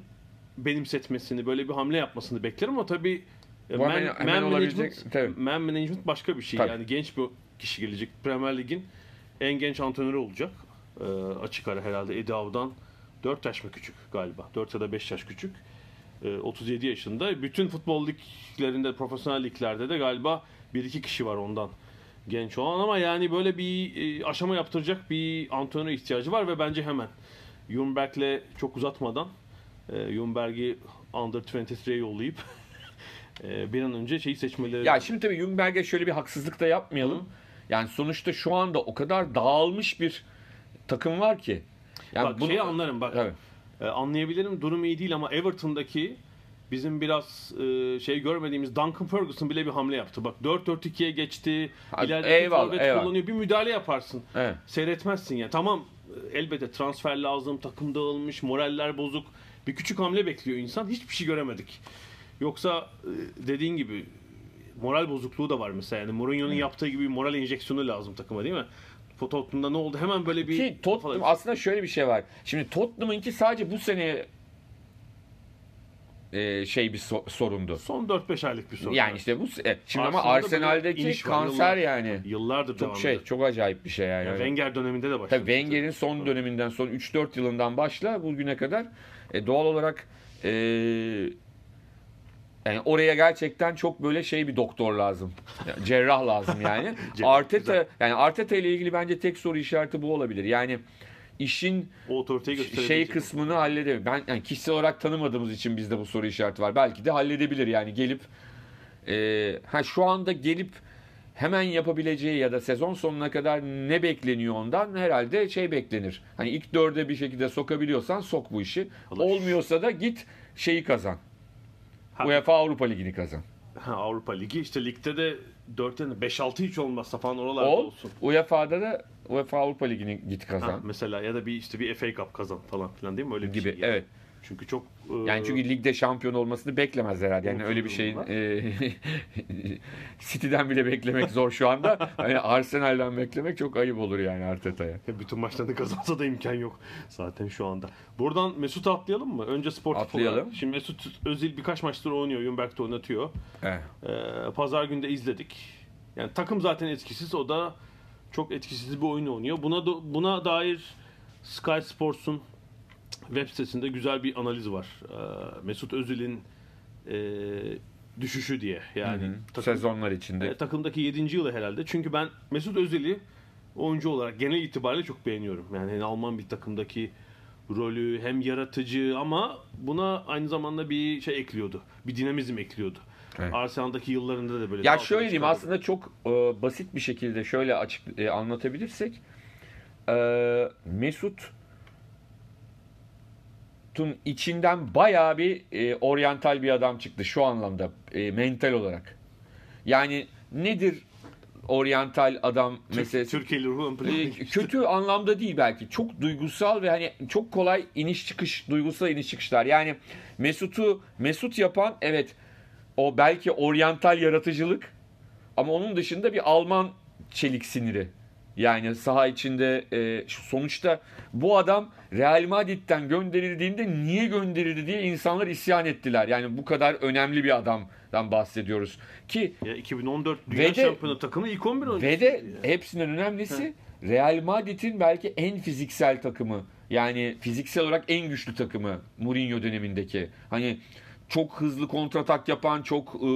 benimsetmesini, böyle bir hamle yapmasını beklerim ama tabii man, man, management, tabii. man management başka bir şey. Tabii. Yani genç bir kişi gelecek. Premier Lig'in en genç antrenörü olacak. Ee, açık ara herhalde Eddie Howe'dan dört yaş mı küçük galiba? dört ya da beş yaş küçük. Ee, otuz yedi yaşında. Bütün futbol liglerinde, profesyonel liglerde de galiba bir iki kişi var ondan genç olan ama yani böyle bir e, aşama yaptıracak bir antrenöre ihtiyacı var ve bence hemen Ljungberg'le çok uzatmadan E, Ljungberg'i Under yirmi üç'e yollayıp e, bir an önce şeyi seçmeleri... Ya şimdi tabii Ljungberg'e şöyle bir haksızlık da yapmayalım. Hı. Yani sonuçta şu anda o kadar dağılmış bir takım var ki. Yani bak bunu... şeyi anlarım bak. Evet. E, anlayabilirim, durum iyi değil ama Everton'daki bizim biraz e, şey görmediğimiz Duncan Ferguson bile bir hamle yaptı. Bak dört dört iki'ye geçti. İleride forvet kullanıyor. Bir müdahale yaparsın. Evet. Seyretmezsin yani. Tamam, elbette transfer lazım, takım dağılmış, moraller bozuk. Bir küçük hamle bekliyor insan. Hiçbir şey göremedik. Yoksa dediğin gibi moral bozukluğu da var mesela. Yani Mourinho'nun hmm. yaptığı gibi moral enjeksiyonu lazım takıma, değil mi? Tottenham'da ne oldu? Hemen böyle bir... Ki Tottenham aslında şöyle bir şey var. Şimdi Tottenham'ınki sadece bu sene e, şey bir so- sorundu. Son dört beş aylık bir sorun. Yani işte bu... Evet. Şimdi Arsenal'da ama Arsenal'deki kanser yıllar, yani. Yıllardır çok şey, çok acayip bir şey yani. yani Wenger döneminde de başladı. Tabii Wenger'in son evet. döneminden, son üç dört yılından başla bugüne kadar... E doğal olarak e, yani oraya gerçekten çok böyle şey bir doktor lazım. Yani cerrah lazım yani. Arteta, yani Arteta ile ilgili bence tek soru işareti bu olabilir. Yani işin şey kısmını halledebilir. Ben yani kişisel olarak tanımadığımız için bizde bu soru işareti var. Belki de halledebilir yani gelip e, ha şu anda gelip hemen yapabileceği ya da sezon sonuna kadar ne bekleniyor ondan herhalde şey beklenir. Hani ilk dörde bir şekilde sokabiliyorsan sok bu işi. Alış. Olmuyorsa da git şeyi kazan. Ha. UEFA Avrupa Ligi'ni kazan. Ha, Avrupa Ligi işte ligde de dört beş altı hiç olmazsa falan oralarda Ol, olsun. U E F A'da da UEFA Avrupa Ligi'ni git kazan. Ha, mesela ya da bir işte bir F A Cup kazan falan filan değil mi? Öyle bir gibi, şey. Yani. Evet. Çünkü çok yani çünkü ligde şampiyon olmasını beklemezler herhalde. Yani öyle bir şeyin e, City'den bile beklemek zor şu anda. Yani Arsenal'den beklemek çok ayıp olur yani Arteta'ya. Bütün maçlarını kazansa da imkan yok zaten şu anda. Buradan Mesut'u atlayalım mı? Önce sportif atlayalım. Olarak. Şimdi Mesut Özil birkaç maçtır oynuyor. Ljungberg'de oynatıyor. Eh. Ee, Pazar günü de izledik. Yani takım zaten etkisiz. O da çok etkisiz bir oyun oynuyor. Buna, do- buna dair Sky Sports'un web sitesinde güzel bir analiz var. Mesut Özil'in e, düşüşü diye. Yani hı hı. Takım, sezonlar içinde. E, takımdaki yedinci yılı herhalde. Çünkü ben Mesut Özil'i oyuncu olarak genel itibariyle çok beğeniyorum. Yani, yani Alman bir takımdaki rolü hem yaratıcı ama buna aynı zamanda bir şey ekliyordu. Bir dinamizm ekliyordu. Evet. Arsenal'daki yıllarında da böyle. Ya şöyle diyeyim aslında çok e, basit bir şekilde şöyle açık e, anlatabilirsek e, Mesut Mesut'un içinden bayağı bir e, oryantal bir adam çıktı şu anlamda e, mental olarak. Yani nedir oryantal adam meselesi? Türkiye'li ruhu e, kötü anlamda değil belki. Çok duygusal ve hani çok kolay iniş çıkış, duygusal iniş çıkışlar. Yani Mesut'u Mesut yapan evet o belki oryantal yaratıcılık ama onun dışında bir Alman çelik siniri. Yani saha içinde e, sonuçta bu adam Real Madrid'den gönderildiğinde niye gönderildi diye insanlar isyan ettiler. Yani bu kadar önemli bir adamdan bahsediyoruz ki ya iki bin on dört Dünya Şampiyonu takımı ilk on bir oyuncusu. Ve de yani. Hepsinden önemlisi ha. Real Madrid'in belki en fiziksel takımı. Yani fiziksel olarak en güçlü takımı Mourinho dönemindeki. Hani çok hızlı kontratak yapan, çok e,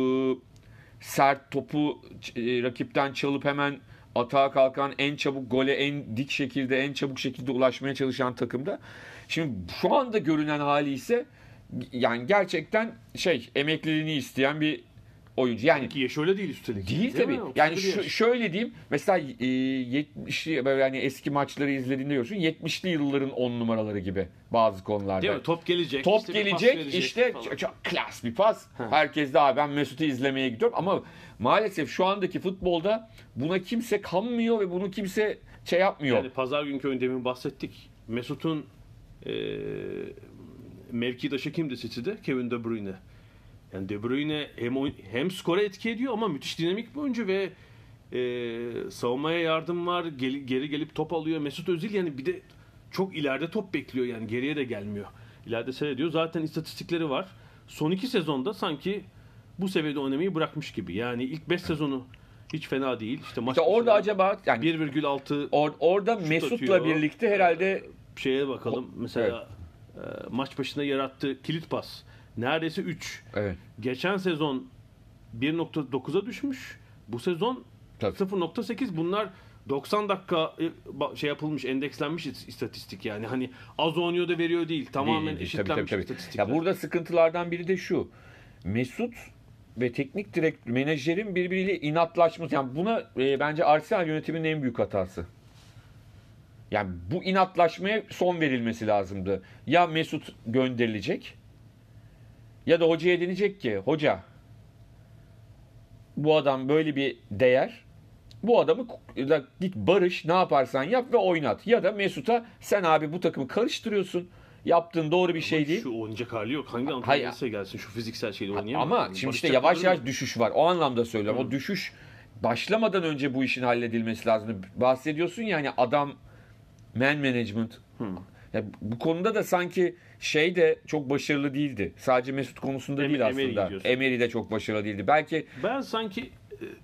sert topu e, rakipten çalıp hemen atağa kalkan, en çabuk gole, en dik şekilde, en çabuk şekilde ulaşmaya çalışan takımda. Şimdi şu anda görünen hali ise yani gerçekten şey emekliliğini isteyen bir oyuncu. Yani ki şöyle değil üstelik. Değil, değil tabii. Yani ş- şöyle diyeyim. Mesela e, yetmişli böyle yani eski maçları izlediğinde görüyorsun. yetmişli yılların on numaraları gibi bazı konularda. Değil mi? Top gelecek. Top işte gelecek. İşte çok, çok klas bir pas. Ha. Herkes daha ben Mesut'u izlemeye gidiyorum ama maalesef şu andaki futbolda buna kimse kanmıyor ve bunu kimse şey yapmıyor. Yani pazar günkü oyun demin bahsettik. Mesut'un e, mevkidaşı kimdi City'de? Kevin De Bruyne. Yani De Bruyne hem, oyun, hem skora etki ediyor ama müthiş dinamik bir oyuncu ve e, savunmaya yardım var. Geri, geri gelip top alıyor. Mesut Özil yani bir de çok ileride top bekliyor yani geriye de gelmiyor. İleride seyrediyor. Zaten istatistikleri var. Son iki sezonda sanki bu seviyede oynamayı bırakmış gibi. Yani ilk beş sezonu hiç fena değil. İşte, maç işte orada acaba yani bir virgül altı or, orada Mesut'la birlikte herhalde şeye bakalım. Mesela evet. e, maç başında yarattığı kilit pas neredeyse üç. Evet. Geçen sezon bir virgül dokuza düşmüş. Bu sezon tabii. sıfır virgül sekiz. Bunlar doksan dakika şey yapılmış, endekslenmiş istatistik yani. Hani az oynuyor da veriyor değil. Tamamen değil, eşitlenmiş tabii, tabii, istatistikler. Ya burada sıkıntılardan biri de şu. Mesut ve teknik direktör, menajerin birbiriyle inatlaşması. Yani buna e, bence Arsenal yönetiminin en büyük hatası. Yani bu inatlaşmaya son verilmesi lazımdı. Ya Mesut gönderilecek ya da hocaya denecek ki hoca bu adam böyle bir değer. Bu adamı git barış ne yaparsan yap ve oynat. Ya da Mesut'a sen abi bu takımı karıştırıyorsun. Yaptığın doğru bir ama şey değil. Şu oynayacak hali yok. Hangi antrenörse gelsin şu fiziksel şeyle oynayamıyor. Ama yani şimdi işte yavaş yavaş düşüş var. O anlamda söylüyorum. Hı. O düşüş başlamadan önce bu işin halledilmesi lazım. Bahsediyorsun ya hani adam man management. Hı. Ya bu konuda da sanki şey de çok başarılı değildi. Sadece Mesut konusunda em- değil aslında. Emery de çok başarılı değildi. Belki ben sanki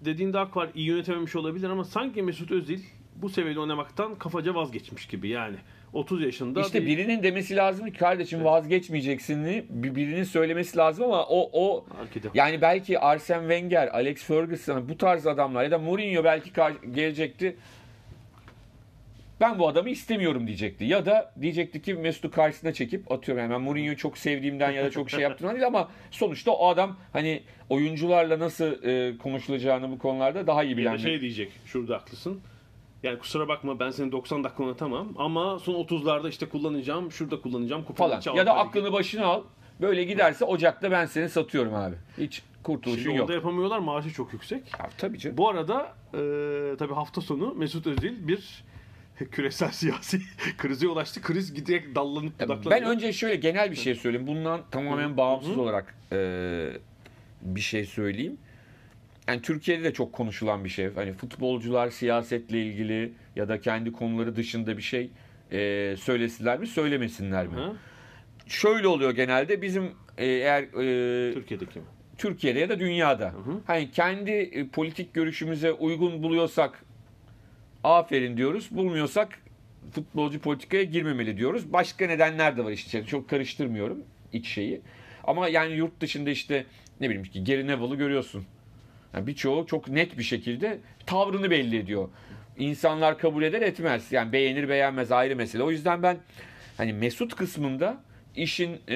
dediğinde hak var. İyi yönetememiş olabilir ama sanki Mesut Özil bu seviyede oynamaktan kafaca vazgeçmiş gibi yani. otuz yaşında. İşte bir... birinin demesi lazım ki kardeşim evet. Vazgeçmeyeceksin. Birinin söylemesi lazım ama o o Arkede. Yani belki Arsene Wenger, Alex Ferguson bu tarz adamlar ya da Mourinho belki gelecekti. ben bu adamı istemiyorum diyecekti. Ya da diyecekti ki Mesut'u karşısına çekip atıyorum. Yani ben Mourinho'yu çok sevdiğimden ya da çok şey yaptığımdan değil ama sonuçta o adam hani oyuncularla nasıl e, konuşulacağını bu konularda daha iyi bilen. Ya şey diyecek, şurada haklısın. Yani kusura bakma ben seni doksan dakika oynatamam ama son otuzlarda işte kullanacağım, şurada kullanacağım. Falan. Ya da aklını başına al. Böyle giderse Ocak'ta ben seni satıyorum abi. Hiç kurtuluşun şimdi yok. Onda yapamıyorlar, maaşı çok yüksek. Abi, tabii canım. Bu arada e, tabii hafta sonu Mesut Özil bir küresel siyasi krize ulaştı. Kriz giderek dallanıp budaklanıyor. Ben önce şöyle genel bir şey söyleyeyim. Bundan tamamen bağımsız Hı. olarak e, bir şey söyleyeyim. Yani Türkiye'de de çok konuşulan bir şey. Hani futbolcular siyasetle ilgili ya da kendi konuları dışında bir şey e, söylesinler mi, söylemesinler mi? Hı. Şöyle oluyor genelde bizim eğer e, Türkiye'deki mi? Türkiye'de ya da dünyada. Hı hı. Hani kendi e, politik görüşümüze uygun buluyorsak aferin diyoruz. Bulmuyorsak futbolcu politikaya girmemeli diyoruz. Başka nedenler de var işte. Çok karıştırmıyorum iç şeyi. Ama yani yurt dışında işte ne bileyim ki Gary Neville'ı görüyorsun. Yani birçoğu çok net bir şekilde tavrını belli ediyor. İnsanlar kabul eder etmez. Yani beğenir beğenmez ayrı mesele. O yüzden ben hani Mesut kısmında işin e,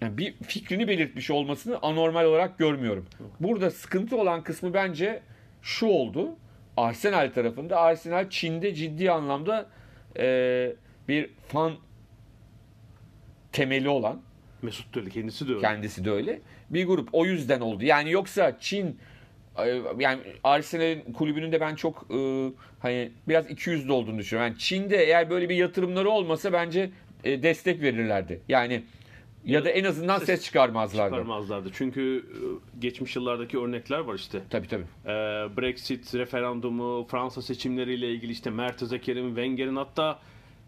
yani bir fikrini belirtmiş olmasını anormal olarak görmüyorum. Burada sıkıntı olan kısmı bence şu oldu. Arsenal tarafında. Arsenal Çin'de ciddi anlamda e, bir fan temeli olan. Mesut da öyle, kendisi de öyle. Kendisi de öyle. Bir grup o yüzden oldu. Yani yoksa Çin yani Arsenal'in kulübünün de ben çok e, hani biraz iki yüzlü olduğunu düşünüyorum. Yani Çin'de eğer böyle bir yatırımları olmasa bence destek verirlerdi. Yani ya da en azından ses, ses çıkarmazlardı. Çıkarmazlardı. Çünkü geçmiş yıllardaki örnekler var işte. Tabii tabii. Ee, Brexit referandumu, Fransa seçimleriyle ilgili işte Mert Özil'in, Wenger'in hatta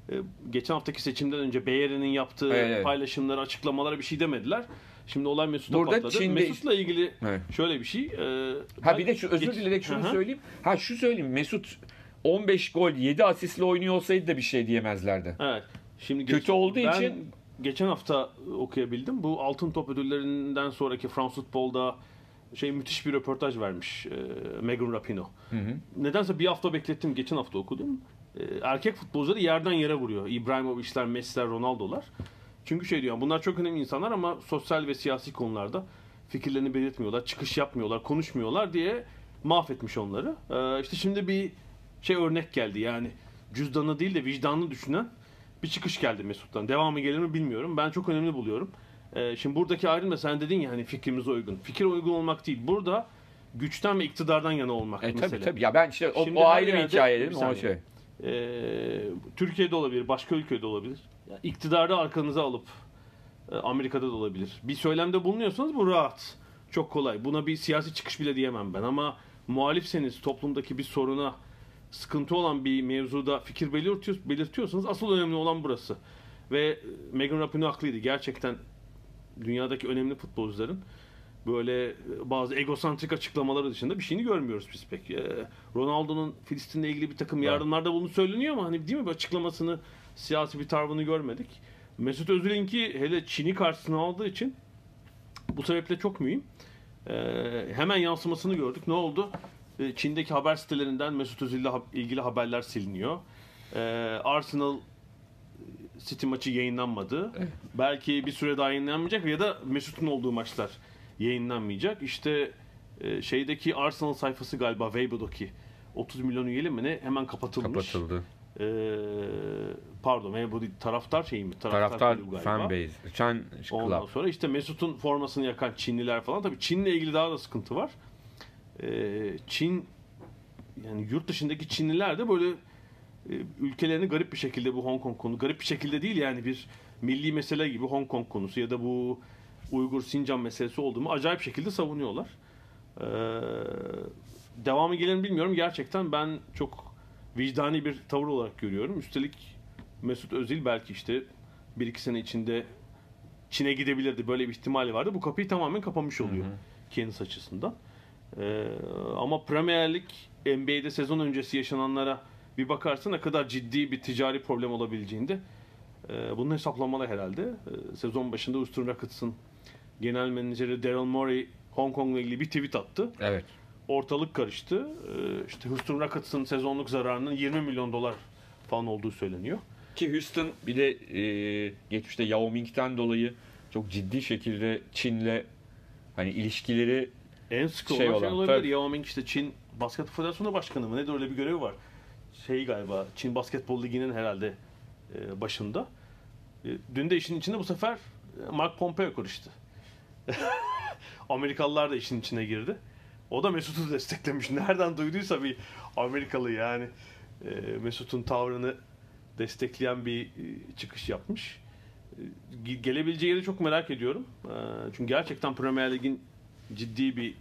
e, geçen haftaki seçimden önce Beyer'in yaptığı evet, paylaşımlara, açıklamalara bir şey demediler. Şimdi olay Mesut'a burada patladı. Çin'de... Mesut'la ilgili evet, şöyle bir şey. E, ha bir de şu, özür geç... dilerim şunu Aha. söyleyeyim. Ha şu söyleyeyim. Mesut on beş gol, yedi asistle oynuyor olsaydı da bir şey diyemezlerdi. Evet. Şimdi kötü geç, olduğu ben için geçen hafta okuyabildim. Bu Altın Top ödüllerinden sonraki Fransız futbolda şey müthiş bir röportaj vermiş e, Megan Rapinoe. Hı hı. Nedense bir hafta beklettim. Geçen hafta okudum. E, erkek futbolcuları yerden yere vuruyor. İbrahimovic'ler, Messi'ler, Ronaldo'lar. Çünkü şey diyor. Bunlar çok önemli insanlar ama sosyal ve siyasi konularda fikirlerini belirtmiyorlar, çıkış yapmıyorlar, konuşmuyorlar diye mahvetmiş onları. E, işte şimdi bir şey örnek geldi. Yani cüzdanı değil de vicdanını düşünen bir çıkış geldi Mesut'tan. Devamı gelir mi bilmiyorum. Ben çok önemli buluyorum. Ee, şimdi buradaki ayrılma sen dedin ya hani fikrimize uygun. Fikir uygun olmak değil. Burada güçten ve iktidardan yana olmak e, mesele. Tabii tabii. Ya ben işte o, o ayrı bir hikaye dedim. O şey. Ee, Türkiye'de olabilir. Başka ülkede olabilir. Yani iktidarı arkanıza alıp Amerika'da da olabilir. Bir söylemde bulunuyorsanız bu rahat. Çok kolay. Buna bir siyasi çıkış bile diyemem ben. Ama muhalifseniz toplumdaki bir soruna sıkıntı olan bir mevzuda fikir belirtiyorsanız asıl önemli olan burası. Ve Megan Rapinoe haklıydı. Gerçekten dünyadaki önemli futbolcuların böyle bazı egosantrik açıklamaları dışında bir şeyini görmüyoruz biz pek. Ronaldo'nun Filistin'le ilgili bir takım yardımlarda bunu söyleniyor ama hani değil mi bir açıklamasını, siyasi bir tavrını görmedik. Mesut Özil'inki hele Çin'i karşısına aldığı için bu sebeple çok mühim. Hemen yansımasını gördük. Ne oldu? Çin'deki haber sitelerinden Mesut Özil'le ilgili haberler siliniyor. Ee, Arsenal City maçı yayınlanmadı. Evet. Belki bir süre daha yayınlanmayacak ya da Mesut'un olduğu maçlar yayınlanmayacak. İşte e, şeydeki Arsenal sayfası galiba Weibo'daki otuz milyon üyeli mi ne hemen kapatılmış. Kapatıldı. Ee, pardon Weibo taraftar şeyi mi? Taraftar, taraftar fanbase. Çin Club. Ondan sonra işte Mesut'un formasını yakan Çinliler falan. Tabii Çin'le ilgili daha da sıkıntı var. Çin yani yurt dışındaki Çinliler de böyle ülkelerini garip bir şekilde bu Hong Kong konusu garip bir şekilde değil yani bir milli mesele gibi Hong Kong konusu ya da bu Uygur Sincan meselesi oldu mu acayip şekilde savunuyorlar. Ee, devamı gelir bilmiyorum gerçekten ben çok vicdani bir tavır olarak görüyorum. Üstelik Mesut Özil belki işte bir iki sene içinde Çin'e gidebilirdi böyle bir ihtimali vardı. Bu kapıyı tamamen kapamış oluyor hı hı. kendisi açısından. Ee, ama Premier Lig N B A'de sezon öncesi yaşananlara bir bakarsın ne kadar ciddi bir ticari problem olabileceğinde ee, bunun hesaplamalı herhalde. Ee, sezon başında Houston Rockets'ın genel menajeri Daryl Morey Hong Kong'la ilgili bir tweet attı. Evet. ortalık karıştı. Ee, işte Houston Rockets'ın sezonluk zararının yirmi milyon dolar falan olduğu söyleniyor. Ki Houston bir de e, geçmişte Yao Ming'ten dolayı çok ciddi şekilde Çin'le hani ilişkileri en sıkı şey olan. Olabilir. Tabii. Yao Ming işte Çin Basketbol Federasyonu Başkanı mı? Nedir, öyle bir görevi var. Şey galiba Çin Basketbol Ligi'nin herhalde e, başında. E, dün de işin içinde bu sefer Mark Pompeo karıştı. Amerikalılar da işin içine girdi. O da Mesut'u desteklemiş. Nereden duyduysa bir Amerikalı yani e, Mesut'un tavrını destekleyen bir çıkış yapmış. Gelebileceği yeri çok merak ediyorum. Çünkü gerçekten Premier Lig'in ciddi bir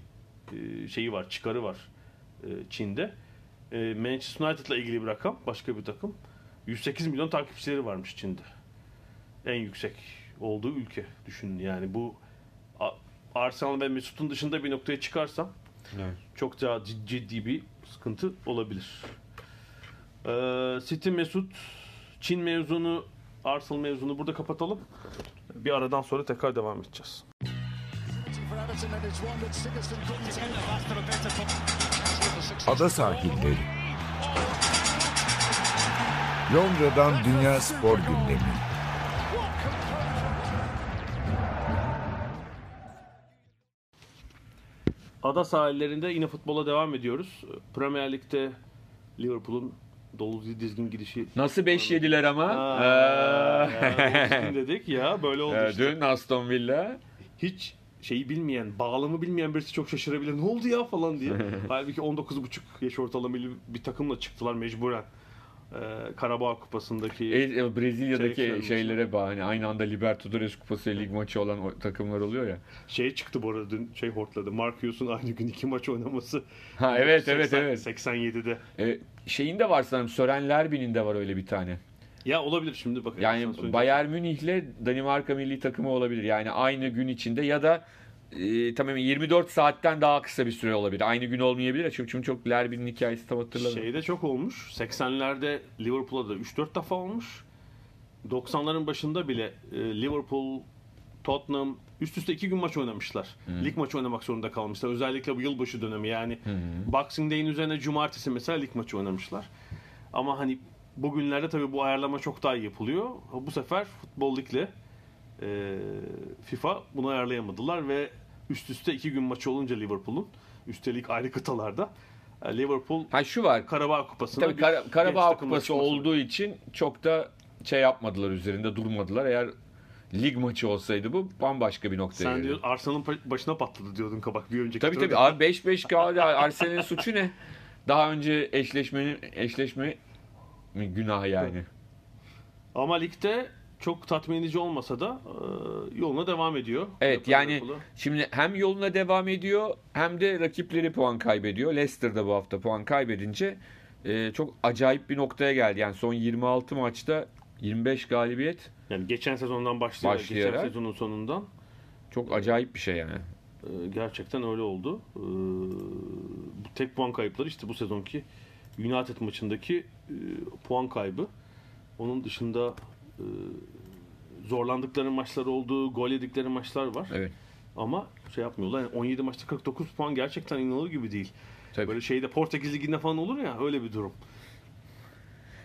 şeyi var, çıkarı var Çin'de. Manchester United'la ilgili bir rakam, başka bir takım. yüz sekiz milyon takipçileri varmış Çin'de. En yüksek olduğu ülke düşünün. Yani bu Arsenal ve Mesut'un dışında bir noktaya çıkarsam evet, çok daha ciddi bir sıkıntı olabilir. City Mesut, Çin mevzunu, Arsenal mevzunu burada kapatalım. Bir aradan sonra tekrar devam edeceğiz. Ada sahilleri. Londra'dan Dünya Spor Gündemi. Ada sahillerinde yine futbola devam ediyoruz. Premier Lig'de Liverpool'un dolu dizgin gidişi. Nasıl beş yediler ama? Aa, yani dedik ya, böyle oldu ya, işte. Dün Aston Villa. Hiç şeyi bilmeyen, bağlamı bilmeyen birisi çok şaşırabilir. Ne oldu ya falan diye. Halbuki on dokuz buçuk yaş ortalamayla bir takımla çıktılar mecburen. Ee, Karabağ Kupası'ndaki e, Brezilya'daki şeylere bahane. Aynı anda Libertadores Kupası lig maçı olan takımlar oluyor ya. Şey çıktı bu arada dün, şey hortladı. Mark Hughes'un aynı gün iki maç oynaması. Ha evet seksen, evet evet. seksen yedide. E, şeyin de var sanırım. Sören Lerby'nin de var öyle bir tane. Ya olabilir, şimdi bakın. Yani Bayern Münih'le Danimarka milli takımı olabilir. Yani aynı gün içinde ya da e, tamamen yirmi dört saatten daha kısa bir süre olabilir. Aynı gün olmayabilir. Çünkü, çünkü çok Lerby'nin hikayesi tam hatırlamıyorum. Şeyde çok olmuş. seksenlerde Liverpool'a da üç dört defa olmuş. doksanların başında bile e, Liverpool, Tottenham üst üste iki gün maç oynamışlar. Hmm. Lig maçı oynamak zorunda kalmışlar. Özellikle bu yılbaşı dönemi yani. Hmm. Boxing Day'in üzerine cumartesi mesela lig maçı oynamışlar. Ama hani bugünlerde tabii bu ayarlama çok daha iyi yapılıyor. Bu sefer Futbol Lig'le e, FIFA bunu ayarlayamadılar ve üst üste iki gün maçı olunca Liverpool'un, üstelik ayrı kıtalarda, Liverpool ha, şu var, Karabağ Kupası'nda tabii Kar- Karabağ Kupası olduğu için çok da şey yapmadılar, üzerinde durmadılar. Eğer lig maçı olsaydı bu bambaşka bir noktaya gelirdi. Sen diyor Arsenal'ın başına patladı diyordun kabak bir önceki. Tabii tabii abi, beş beş kaldı. Arsenal'in suçu ne? Daha önce eşleşmenin eşleşme günah yani. Ama ligde çok tatmin edici olmasa da e, yoluna devam ediyor. Evet yani Liverpool'a. Şimdi hem yoluna devam ediyor hem de rakipleri puan kaybediyor. Leicester da bu hafta puan kaybedince e, çok acayip bir noktaya geldi. Yani son yirmi altı maçta yirmi beş galibiyet. Yani geçen sezondan başlayarak, başlayarak geçen sezonun sonundan. Çok acayip bir şey yani. E, gerçekten öyle oldu. E, tek puan kayıpları işte bu sezonki United maçındaki e, puan kaybı. Onun dışında e, zorlandıkları maçlar oldu, gol yedikleri maçlar var. Evet. Ama şey yapmıyorlar. Yani on yedi maçta kırk dokuz puan gerçekten inanılır gibi değil. Tabii. Böyle şeyde Portekiz Ligi'nde falan olur ya, öyle bir durum.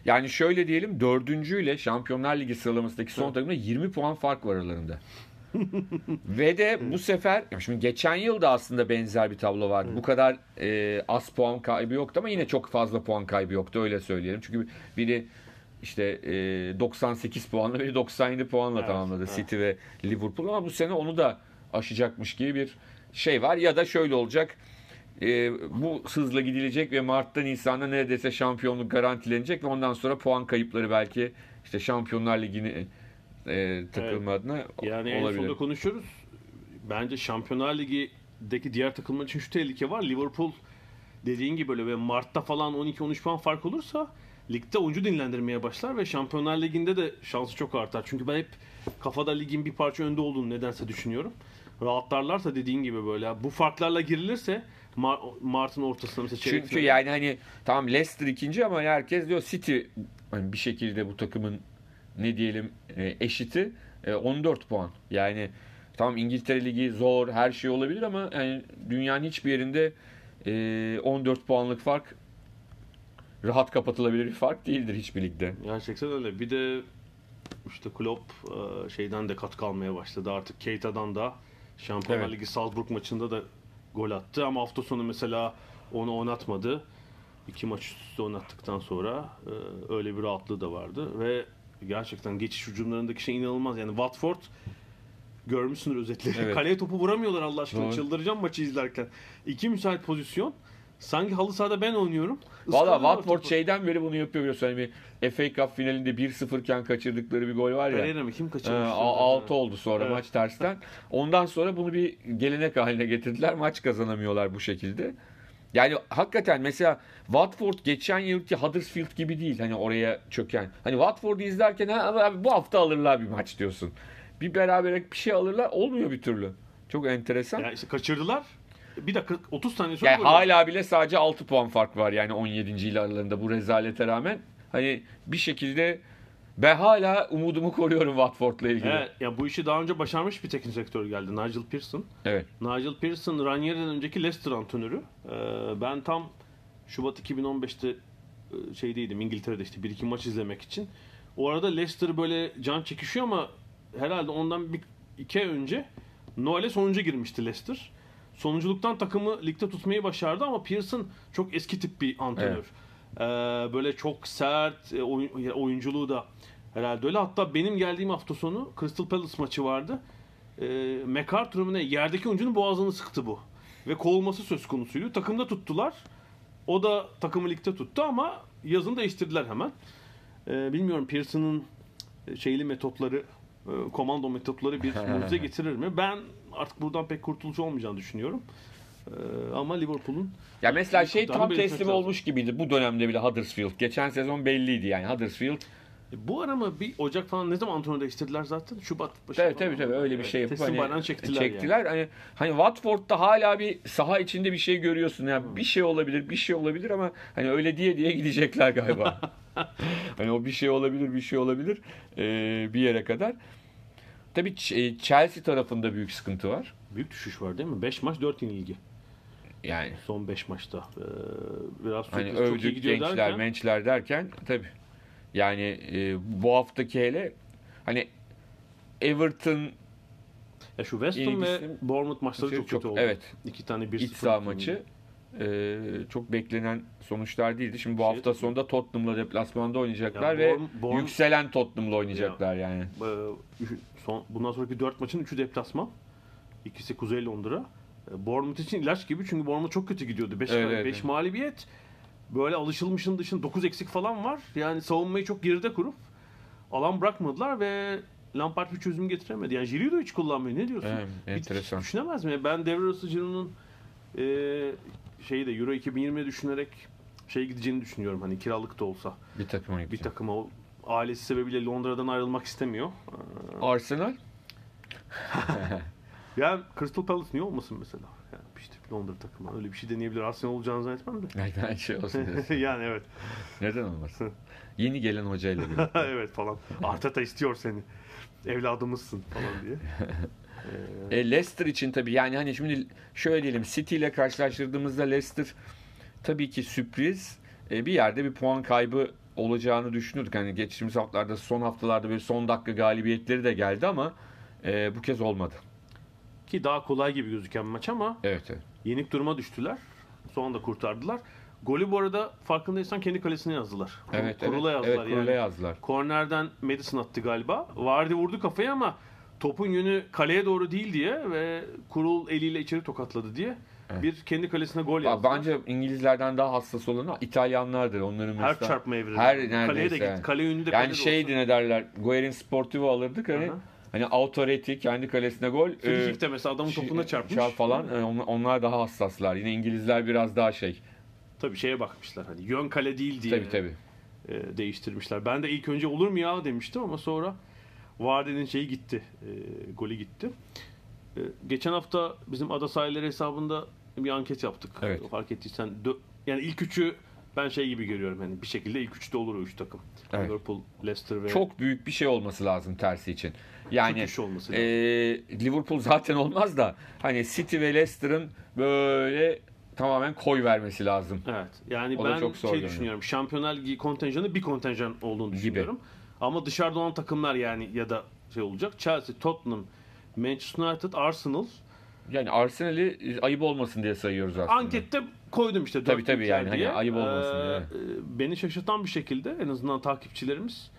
Yani şöyle diyelim, dördüncüyle Şampiyonlar Ligi sıralamasındaki son evet, takımda yirmi puan fark var aralarında. Ve de bu sefer, şimdi geçen yıl da aslında benzer bir tablo vardı. Bu kadar e, az puan kaybı yoktu ama yine çok fazla puan kaybı yoktu, öyle söyleyelim. Çünkü biri işte e, doksan sekiz puanla, biri doksan yedi puanla evet, tamamladı evet, City ve Liverpool. Ama bu sene onu da aşacakmış gibi bir şey var. Ya da şöyle olacak, e, bu hızla gidilecek ve Mart'ta Nisan'da neredeyse şampiyonluk garantilenecek ve ondan sonra puan kayıpları belki işte Şampiyonlar Ligi'ni E, takılma evet, adına yani olabilir. Yani en sonunda konuşuyoruz. Bence Şampiyonlar Ligi'deki diğer takımlar için şu tehlike var. Liverpool dediğin gibi böyle ve Mart'ta falan on iki on üç puan fark olursa ligde oyuncu dinlendirmeye başlar ve Şampiyonlar Ligi'nde de şansı çok artar. Çünkü ben hep kafada ligin bir parça önde olduğunu nedense düşünüyorum. Rahatlarlarsa dediğin gibi böyle bu farklarla girilirse Mar- Mart'ın ortasına mesela çeyrek. Çünkü yani hani tamam Leicester ikinci ama herkes diyor City hani bir şekilde bu takımın ne diyelim eşiti on dört puan. Yani tamam İngiltere Ligi zor, her şey olabilir ama yani dünyanın hiçbir yerinde e, on dört puanlık fark rahat kapatılabilir bir fark değildir hiçbir ligde. Gerçekten öyle. Bir de işte Klopp şeyden de katkı almaya başladı. Artık Keita'dan da Şampiyonlar evet. Ligi Salzburg maçında da gol attı ama hafta sonu mesela onu oynatmadı. İki maç üstü oynattıktan sonra öyle bir rahatlığı da vardı ve gerçekten geçiş hücumlarındaki şey inanılmaz. Yani Watford görmüşsünüz özetleri. Evet. Kaleye topu vuramıyorlar Allah aşkına. Evet. Çıldıracağım maçı izlerken. İki müsait pozisyon. Sanki halı sahada ben oynuyorum. Valla Watford şeyden beri bunu yapıyor biliyorsun. Yani F A Cup finalinde bir sıfır iken kaçırdıkları bir gol var ya. Pereira mı? Kim kaçırmış? E, altı oldu sonra evet. maç tersten. Ondan sonra bunu bir gelenek haline getirdiler. Maç kazanamıyorlar bu şekilde. Yani hakikaten mesela Watford geçen yılki Huddersfield gibi değil. Hani oraya çöken. Hani Watford'u izlerken abi bu hafta alırlar bir maç diyorsun. Bir beraberlik bir şey alırlar. Olmuyor bir türlü. Çok enteresan. Ya işte kaçırdılar. Bir dakika otuz saniye sonra yani hala bile sadece altı puan fark var yani on yedinci ile aralarında bu rezalete rağmen. Hani bir şekilde ben hala umudumu koruyorum Watford'la ilgili. Evet, ya bu işi daha önce başarmış bir teknik direktör geldi. Nigel Pearson. Evet. Nigel Pearson Ranieri'den önceki Leicester antrenörü. Ben tam Şubat iki bin on beşte şeydeydim İngiltere'de işte bir iki maç izlemek için. O arada Leicester böyle can çekişiyor ama herhalde ondan bir iki ay önce Noel'e sonuca girmişti Leicester. Sonunculuktan takımı ligde tutmayı başardı ama Pearson çok eski tip bir antrenör. Evet. Ee, böyle çok sert oyun, oyunculuğu da herhalde öyle. Hatta benim geldiğim hafta sonu Crystal Palace maçı vardı. Ee, MacArthur'un yerdeki oyuncunun boğazını sıktı bu. Ve kovulması söz konusuydu. Takımda tuttular. O da takımı ligde tuttu ama yazını değiştirdiler hemen. Ee, bilmiyorum Pearson'ın şeyli metotları, komando metotları bir mucize getirir mi? Ben artık buradan pek kurtulucu olmayacağını düşünüyorum. Ee, ama Liverpool'un ya mesela şey tam teslim olmuş lazım. Gibiydi. Bu dönemde bile Huddersfield. Geçen sezon belliydi yani Huddersfield. E, bu ara mı bir Ocak falan ne zaman antrenörü değiştirdiler zaten? Şubat başı. Tabii tabii, tabii öyle bir şey. Evet, teslim hani, bayrağı çektiler. çektiler. Yani. Hani, hani Watford'da hala bir saha içinde bir şey görüyorsun. Yani hmm. bir şey olabilir, bir şey olabilir ama hani öyle diye diye gidecekler galiba. Hani o bir şey olabilir, bir şey olabilir ee, bir yere kadar. Tabii Chelsea tarafında büyük sıkıntı var. Büyük düşüş var değil mi? beş maç dört yenilgi. Yani son beş maçta biraz hani övdük gençler, derken, mençler derken tabii. Yani bu haftaki hele hani Everton ya şu West Ham ve Bournemouth maçları çok kötü oldu. Evet. İki tane bir sıfır iç saha maçı. Ee, çok beklenen sonuçlar değildi. Şimdi bu şey, hafta sonunda Tottenham'la deplasmanda oynayacaklar yani Born, ve Born, yükselen Tottenham'la oynayacaklar ya, yani. E, son, bundan sonraki dört maçın üçü deplasman. İkisi Kuzey Londra. E, Bournemouth için ilaç gibi çünkü Bournemouth çok kötü gidiyordu. beş evet, evet. mağlubiyet. Böyle alışılmışın dışında dokuz eksik falan var. Yani savunmayı çok geride kurup alan bırakmadılar ve Lampard bir çözüm getiremedi. Yani Giroud'u hiç kullanmıyor. Ne diyorsun? Evet, enteresan. Hiç düşünemez mi? Ben devre arası Giroud'un eee şeyi de Euro iki bin yirmiye düşünerek şey gideceğini düşünüyorum hani kiralık da olsa. Bir takıma gidecek. Bir takıma o ailesi sebebiyle Londra'dan ayrılmak istemiyor. Arsenal? Yani Crystal Palace niye olmasın mesela? Yani işte Londra takımı öyle bir şey deneyebilir. Arsenal olacağını zannetmem de. Her şey olsun diyorsun. Yani evet. Neden olmasın? Yeni gelen hocayla birlikte. Evet falan. Arteta istiyor seni. Evladımızsın falan diye. E, Leicester için tabii yani hani şimdi şöyle diyelim City ile karşılaştırdığımızda Leicester tabii ki sürpriz e, bir yerde bir puan kaybı olacağını düşünürdük. Hani geçtiğimiz haftalarda son haftalarda böyle son dakika galibiyetleri de geldi ama e, bu kez olmadı. Ki daha kolay gibi gözüken maç ama evet, evet. yenik duruma düştüler. Sonunda kurtardılar. Golü bu arada farkındaysan kendi kalesine yazdılar. Evet, kurula evet, yazdılar. Evet, kurula yani. yazdılar. Kornerden Madison attı galiba. Vardy vurdu kafayı ama topun yönü kaleye doğru değil diye ve Kurul eliyle içeri tokatladı diye evet. bir kendi kalesine gol yaptı. Bence İngilizlerden daha hassas olanı İtalyanlardır. Onların her mesela, çarpma evreni. Her neredeyse. Kaleye de git. Kale yönü de yani şeydi ne derler. Guerin Sportivo alırdık hani. Aha. Hani Autoreti kendi kalesine gol. Frikik'te mesela adamın şey, topuna çarpmış. Çarp falan. Yani onlar daha hassaslar. Yine İngilizler biraz daha şey. Tabii şeye bakmışlar hani yön kale değil diye. Tabii tabii. E, değiştirmişler. Ben de ilk önce olur mu ya demiştim ama sonra Vardy'nin şeyi gitti. E, golü gitti. E, geçen hafta bizim ada sahilleri hesabında bir anket yaptık. Evet. Fark ettiysen dö- yani ilk üçü ben şey gibi görüyorum hani bir şekilde ilk üçte olur o üç takım. Evet. Liverpool, Leicester ve çok büyük bir şey olması lazım tersi için. Yani olması lazım. E, Liverpool zaten olmaz da hani City ve Leicester'ın böyle tamamen koy vermesi lazım. Evet. Yani o ben çok şey görünüyor. düşünüyorum. Şampiyonlar Ligi kontenjanı bir kontenjan olduğunu düşünüyorum. Gibi. Ama dışarıda olan takımlar yani ya da şey olacak. Chelsea, Tottenham, Manchester United, Arsenal. Yani Arsenal'i ayıp olmasın diye sayıyoruz aslında. Ankette koydum işte. Tabii tabii yani hani ayıp olmasın ee, diye. Beni şaşırtan bir şekilde en azından takipçilerimiz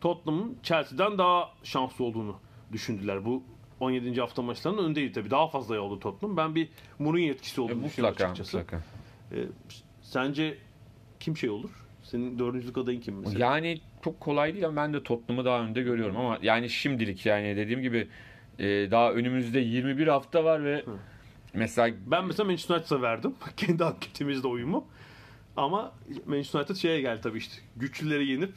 Tottenham'ın Chelsea'den daha şanslı olduğunu düşündüler. Bu on yedinci hafta maçlarının öndeydi tabii. Daha fazla yoldu Tottenham. Ben bir Mourinho etkisi olduğunu e, düşünüyorum açıkçası. Mutlaka. E, sence kim şey olur? Senin dördüncülük adayın kim mesela? Yani çok kolay değil ama ben de Tottenham'ı daha önde görüyorum ama yani şimdilik yani dediğim gibi daha önümüzde yirmi bir hafta var ve Hı. mesela ben mesela Manchester United'a verdim. Kendi anketimizde oyumu. Ama Manchester United şeye geldi tabii işte. Güçlüleri yenip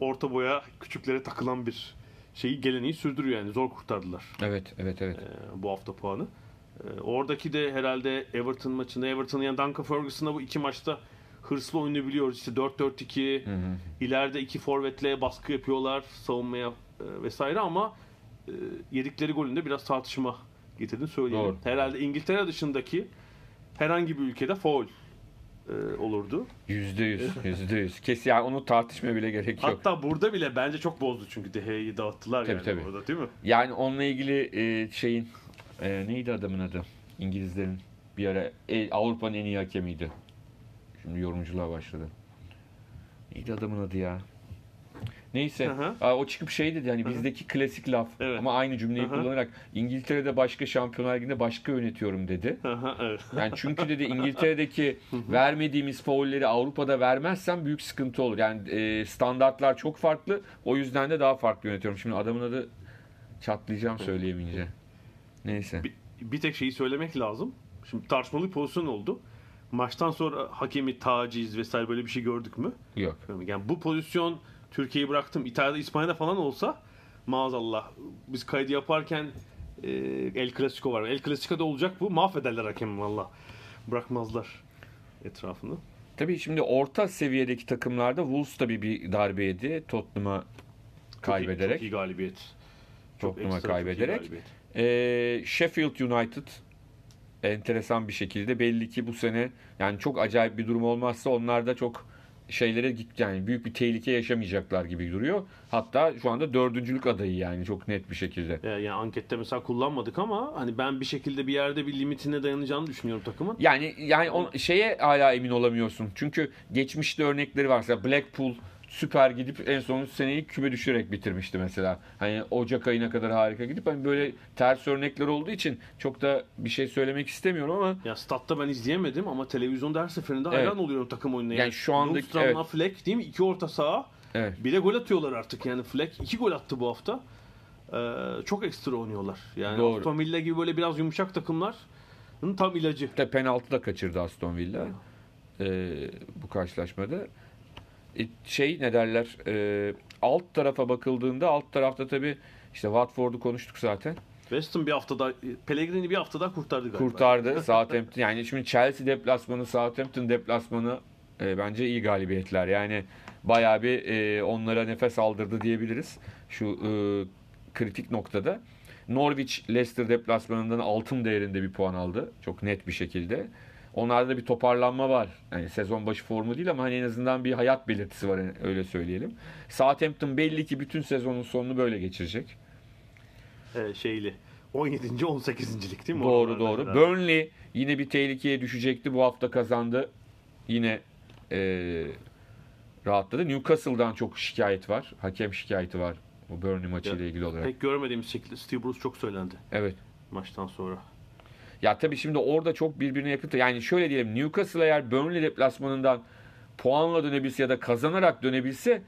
orta boya küçüklere takılan bir şeyi geleneği sürdürüyor yani. Zor kurtardılar. Evet, evet, evet. Ee, bu hafta puanı. Ee, oradaki de herhalde Everton maçında Everton'ın yani Duncan Ferguson'la bu iki maçta hırslı oynayabiliyoruz. İşte dört dört iki Hı hı. ileride iki forvetle baskı yapıyorlar savunmaya e, vesaire ama yedikleri golünde biraz tartışma getirdiğini söyleyelim. Doğru. Herhalde İngiltere dışındaki herhangi bir ülkede faul e, olurdu. yüzde yüz yüzde yüz Kesin yani onu tartışmaya bile gerek yok. Hatta burada bile bence çok bozdu çünkü De Gea'yı dağıttılar tabii, yani tabii. Orada değil mi? Yani onunla ilgili e, şeyin e, neydi adamın adı? İngilizlerin bir ara e, Avrupa'nın en iyi hakemiydi. Şimdi yorumculuğa başladı. Neydi adamın adı ya? Neyse Aha. o çıkıp şey dedi yani bizdeki Aha. klasik laf evet. ama aynı cümleyi Aha. kullanarak İngiltere'de başka Şampiyonlar Ligi'nde başka yönetiyorum dedi. Aha, evet. Yani çünkü dedi İngiltere'deki vermediğimiz faulleri Avrupa'da vermezsem büyük sıkıntı olur. Yani e, standartlar çok farklı. O yüzden de daha farklı yönetiyorum. Şimdi adamın adı çatlayacağım söyleyemeyince. Neyse. Bir, bir tek şeyi söylemek lazım. Şimdi tartışmalı bir pozisyon oldu. Maçtan sonra hakemi taciz vesaire böyle bir şey gördük mü? Yok. Yani bu pozisyon Türkiye'yi bıraktım. İtalya'da, İspanya'da falan olsa maazallah biz kaydı yaparken e, El Clasico var. El Clasico'da olacak bu. Mahvederler hakemi valla. Bırakmazlar etrafını. Tabii şimdi orta seviyedeki takımlarda Wolves da bir, bir darbe yedi. Tottenham'a kaybederek. Çok iyi, çok iyi galibiyet. Tottenham'a kaybederek. Galibiyet. E, Sheffield United enteresan bir şekilde belli ki bu sene yani çok acayip bir durum olmazsa onlar da çok şeylere git yani büyük bir tehlike yaşamayacaklar gibi duruyor. Hatta şu anda dördüncülük adayı yani çok net bir şekilde. Ya yani ankette mesela kullanmadık ama hani ben bir şekilde bir yerde bir limitine dayanacağını düşünüyorum takımın. Yani yani on, şeye hala emin olamıyorsun. Çünkü geçmişte örnekleri var. Mesela Blackpool süper gidip en son seneyi küme düşürerek bitirmişti mesela. Hani Ocak ayına kadar harika gidip hani böyle ters örnekler olduğu için çok da bir şey söylemek istemiyorum ama ya statta ben izleyemedim ama televizyonda her seferinde hayran evet. oluyorum takım oyununa. Yani şu andaki Newcastle'la evet. Fleck değil mi? İki orta saha. Evet. Bir de gol atıyorlar artık yani Fleck iki gol attı bu hafta. Ee, çok ekstra oynuyorlar. Yani doğru. Aston Villa gibi böyle biraz yumuşak takımların tam ilacı. De penaltı da kaçırdı Aston Villa. Ee, bu karşılaşmada şey ne derler e, alt tarafa bakıldığında alt tarafta tabii işte Watford'u konuştuk zaten. West Ham bir hafta daha Pellegrini bir hafta daha kurtardı galiba. Kurtardı Southampton yani şimdi Chelsea deplasmanı Southampton deplasmanı e, bence iyi galibiyetler yani bayağı bir e, onlara nefes aldırdı diyebiliriz şu e, kritik noktada. Norwich Leicester deplasmanından altın değerinde bir puan aldı çok net bir şekilde. Onlarda da bir toparlanma var. Yani sezon başı formu değil ama hani en azından bir hayat belirtisi var öyle söyleyelim. Southampton belli ki bütün sezonun sonunu böyle geçirecek. Ee, şeyli on yedinci on sekizinci lik değil mi? Doğru doğru. Herhalde. Burnley yine bir tehlikeye düşecekti. Bu hafta kazandı. Yine ee, rahatladı. Newcastle'dan çok şikayet var. Hakem şikayeti var. Bu Burnley maçıyla ilgili olarak. Pek görmediğimiz şekilde Steve Bruce çok söylendi. Evet. Maçtan sonra. Ya tabii şimdi orada çok birbirine yakın. Yani şöyle diyelim Newcastle eğer Burnley deplasmanından puanla dönebilse ya da kazanarak dönebilse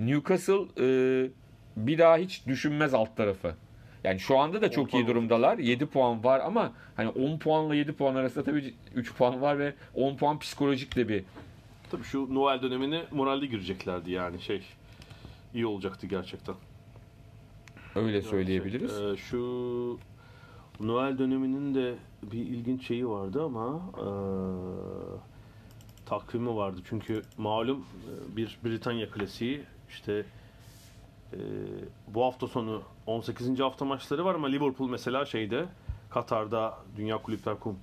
Newcastle e, bir daha hiç düşünmez alt tarafı. Yani şu anda da çok iyi durumdalar. yedi puan var ama hani on puanla yedi puan arasında tabii üç puan var ve on puan psikolojik de bir. Tabii şu Noel dönemine moralli gireceklerdi yani şey iyi olacaktı gerçekten. Öyle söyleyebiliriz. Şey, e, şu Noel döneminin de bir ilginç şeyi vardı ama e, takvimi vardı. Çünkü malum bir Britanya klasiği işte e, bu hafta sonu on sekizinci hafta maçları var ama Liverpool mesela şeyde Katar'da Dünya Kulüpler Kum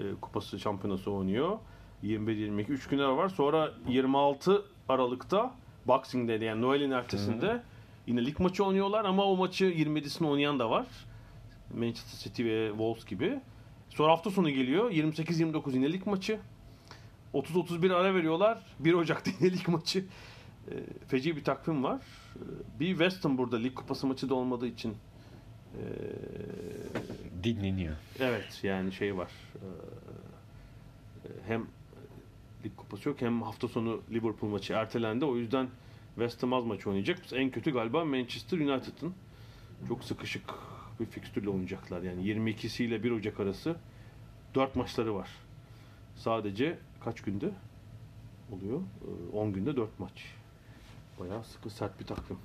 e, kupası şampiyonası oynuyor. yirmi bir yirmi iki üç günler var. Sonra yirmi altı Aralık'ta Boxing Day'de, yani Noel'in ertesinde Hı-hı. yine lig maçı oynuyorlar ama o maçı yirmi yedisini oynayan da var. Manchester City ve Wolves gibi. Sonra hafta sonu geliyor. yirmi sekiz yirmi dokuz yine lig maçı. otuz otuz bir ara veriyorlar. bir Ocak'ta yine lig maçı. E, feci bir takvim var. E, bir West Ham burada lig kupası maçı da olmadığı için e, dinleniyor. Evet, yani şey var. E, hem lig kupası yok hem hafta sonu Liverpool maçı ertelendi. O yüzden West Ham az maç oynayacak. En kötü galiba Manchester United'ın. Çok sıkışık bir fikstürle oynayacaklar. Yani yirmi ikisiyle bir Ocak arası dört maçları var. Sadece kaç günde oluyor? on günde dört maç. Bayağı sıkı sert bir takvim.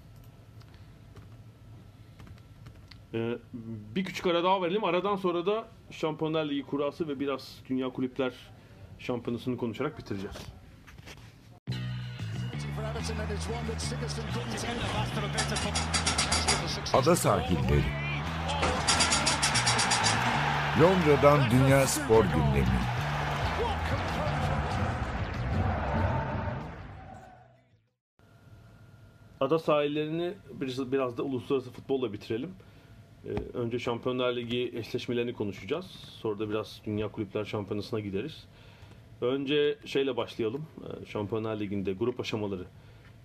Ee, bir küçük ara daha verelim. Aradan sonra da Şampiyonlar Ligi kurası ve biraz Dünya Kulüpler Şampiyonası'nı konuşarak bitireceğiz. Ada sahilleri. Londra'dan Dünya Spor Gündemi. Ada sahillerini biraz da uluslararası futbolla bitirelim. Ee, önce Şampiyonlar Ligi eşleşmelerini konuşacağız. Sonra da biraz Dünya Kulüpler Şampiyonası'na gideriz. Önce şeyle başlayalım. Şampiyonlar Ligi'nde grup aşamaları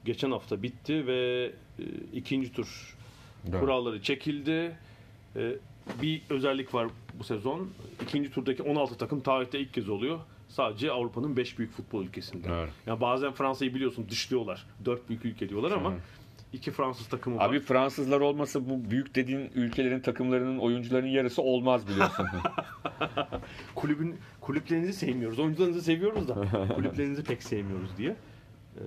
geçen hafta bitti ve e, ikinci tur evet. kuralları çekildi. E, bir özellik var bu sezon. İkinci turdaki on altı takım tarihte ilk kez oluyor. Sadece Avrupa'nın beş büyük futbol ülkesinde. Evet. Yani bazen Fransa'yı biliyorsun dışlıyorlar. dört büyük ülke diyorlar ama iki Fransız takımı var. Abi Fransızlar olmasa bu büyük dediğin ülkelerin takımlarının oyuncularının yarısı olmaz biliyorsun. Kulübün kulüplerinizi sevmiyoruz. Oyuncularınızı seviyoruz da kulüplerinizi pek sevmiyoruz diye. Ee,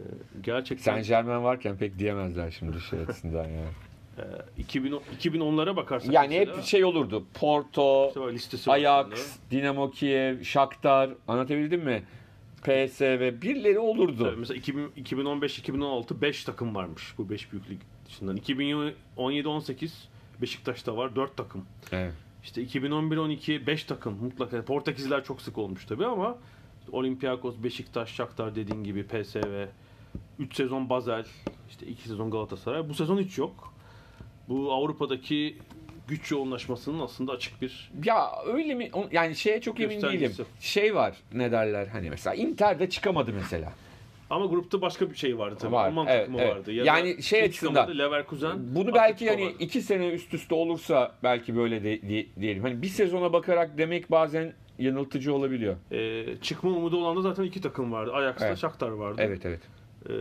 gerçekten Saint-Germain varken pek diyemezler şimdi şey açısından yani. iki bin onlara bakarsak yani mesela, hep şey olurdu. Porto, işte Ajax, Dinamo Kiev, Shakhtar, anlatabildim mi? P S V birileri olurdu. Tabii mesela iki bin on beş iki bin on altı beş takım varmış bu beş büyük lig dışından. iki bin on yedi on sekiz Beşiktaş'ta var dört takım. Evet. İşte iki bin on bir on iki beş takım mutlaka. Portekizler çok sık olmuş tabii ama Olympiakos, Beşiktaş, Shakhtar dediğin gibi P S V, üç sezon Basel, işte iki sezon Galatasaray. Bu sezon hiç yok. Bu Avrupa'daki güç yoğunlaşmasının aslında açık bir... Ya öyle mi? Yani şeye çok emin değilim. Şey var, ne derler hani mesela Inter'de çıkamadı mesela. Ama grupta başka bir şey vardı tabii. Var, Alman evet, takımı evet. vardı. Ya yani şey açısından Leverkusen, bunu belki hani vardı. iki sene üst üste olursa belki böyle de, de, diyelim. Hani bir sezona bakarak demek bazen yanıltıcı olabiliyor. Ee, çıkma umudu olan da zaten iki takım vardı. Ajax'la evet. Shakhtar vardı. Evet evet. Ee,